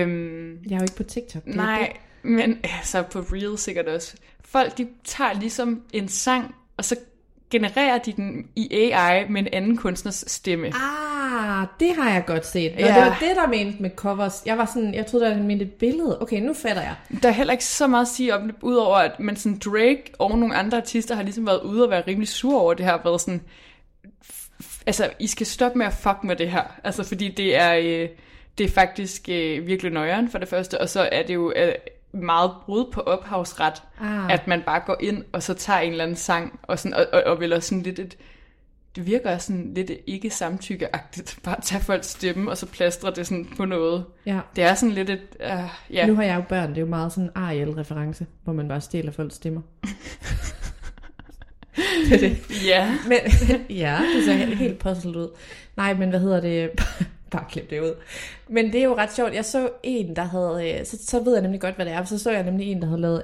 jo ikke på TikTok. Nej, men altså på Reels sikkert også. Folk, de tager ligesom en sang, og så genererer de den i AI med en anden kunstners stemme. Ah, det har jeg godt set. Nå, det var det, der mente med covers. Jeg troede, der mente et billede. Okay, nu fatter jeg. Der er heller ikke så meget at sige om det, udover at man sådan Drake og nogle andre artister har ligesom været ude og være rimelig sur over det her, været sådan, altså, I skal stoppe med at fuck med det her. Altså, fordi det er faktisk virkelig nøjeren for det første, og så er det jo... meget brud på ophavsret, at man bare går ind, og så tager en eller anden sang, og, sådan, og vil også sådan lidt et, det virker sådan lidt ikke samtykkeagtigt, bare tage folks stemme, og så plastre det sådan på noget. Ja. Det er sådan lidt et, Nu har jeg jo børn, det er jo meget sådan en Ariel-reference, hvor man bare stjæler folks stemmer. Det er det. Ja. Men, ja, det ser helt puzzlet ud. Nej, men hvad hedder det... bare klip det ud. Men det er jo ret sjovt. Jeg så en, der havde... Så ved jeg nemlig godt, hvad det er. Så jeg nemlig en, der havde lavet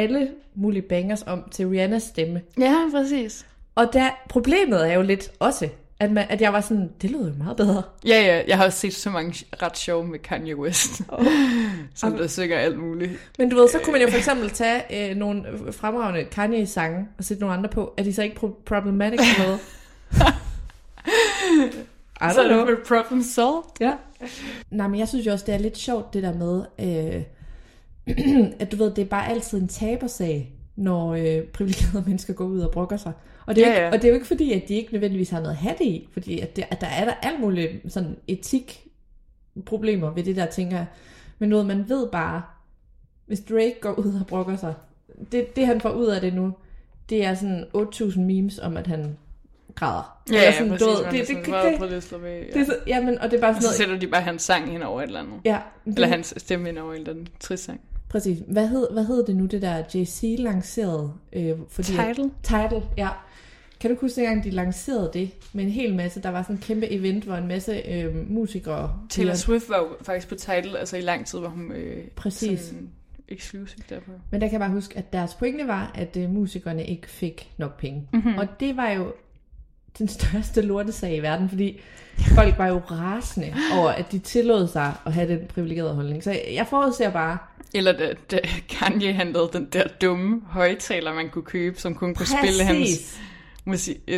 alle mulige bangers om til Rihannas stemme. Ja, præcis. Og problemet er jo lidt også, at jeg var sådan, det lyder jo meget bedre. Ja. Jeg har også set så mange ret sjove med Kanye West. Som der synger alt muligt. Men du ved, så kunne man jo for eksempel tage nogle fremragende Kanye-sange og sætte nogle andre på. Er de så ikke problematic på noget? Så er det problem solved. Ja. Nej, men jeg synes jo også, det er lidt sjovt, det der med, at du ved, det er bare altid en tabersag, når privilegerede mennesker går ud og brokker sig. Og det er, ikke, og det er jo ikke fordi, at de ikke nødvendigvis har noget hat i, fordi at der er der alt muligt sådan etikproblemer ved det der, tænker jeg. Men noget, man ved bare, hvis Drake går ud og brokker sig, det han får ud af det nu, det er sådan 8.000 memes om, at han... grader. Ja, sådan, præcis. Og det er bare sådan noget... Så sætter de bare hans sang hen over et eller andet. Ja. Eller hans stemme hen over et eller andet trist sang. Præcis. Hvad hed det nu, det der Jay-Z lancerede? Tidal, ja. Kan du huske, dengang de lancerede det med en hel masse? Der var sådan en kæmpe event, hvor en masse musikere... Taylor Swift var jo faktisk på Tidal, altså i lang tid var hun... Præcis. Sådan exclusive derfor. Men der kan jeg bare huske, at deres pointe var, at musikerne ikke fik nok penge. Mm-hmm. Og det var jo den største lortesag i verden, fordi folk var jo rasende over, at de tillod sig at have den privilegerede holdning. Så jeg forudser bare... Eller da Kanye handlede den der dumme højtaler, man kunne købe, som kun kunne spille hans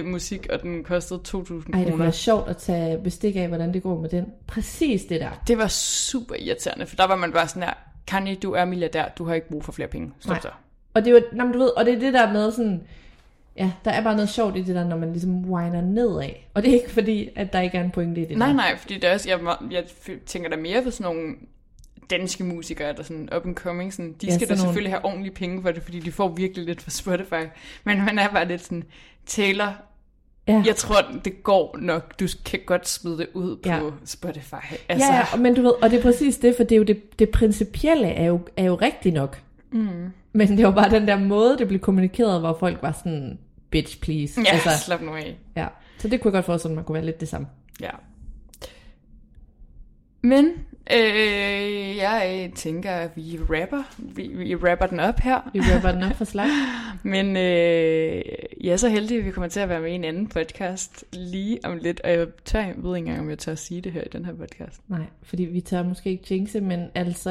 musik, og den kostede 2.000 kroner. Ej, det var sjovt at tage bestik af, hvordan det går med den. Præcis det der. Det var super irriterende, for der var man bare sådan her, Kanye, du er milliardær, du har ikke brug for flere penge. Stop dig. Og det er jo, nej, du ved, og det er det der med sådan... Ja, der er bare noget sjovt i det der, når man ligesom whiner nedad. Og det er ikke fordi, at der ikke er en pointe i det. Nej, fordi det er også, jeg tænker der mere på sådan nogle danske musikere, der sådan up and coming, sådan, de skal da selvfølgelig have ordentlige penge for det, fordi de får virkelig lidt fra Spotify. Men man er bare lidt sådan, Taylor, jeg tror, det går nok, du kan godt smide det ud på Spotify. Altså. Ja, men du ved, og det er præcis det, for det er jo det principielle er jo rigtigt nok. Mm. Men det var bare den der måde, det blev kommunikeret, hvor folk var sådan, bitch please. Ja, altså, slap nu af. Ja. Så det kunne jeg godt forestille, at man kunne være lidt det samme. Ja. Men jeg tænker, at vi rapper den op her. Vi rapper den op for slag. Men jeg er så heldig, at vi kommer til at være med i en anden podcast lige om lidt. Og jeg ved ikke engang, om jeg tør at sige det her i den her podcast. Nej, fordi vi tør måske ikke jinxe, men altså,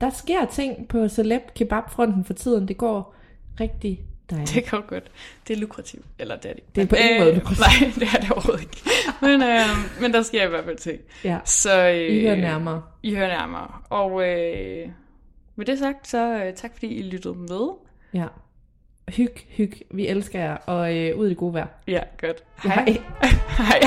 der sker ting på Celeb Kebab-fronten for tiden. Det går rigtig dejligt. Det går godt. Det er lukrativt. Eller det er det. Det er på ingen måde lukrativt. Nej, det er det overhovedet ikke. Men der sker i hvert fald ting. Ja. Så, I hører nærmere. Og med det sagt, så tak fordi I lyttede med. Ja. Hyg. Vi elsker jer. Og ud i det gode vejr. Ja, godt. Hej. Hej.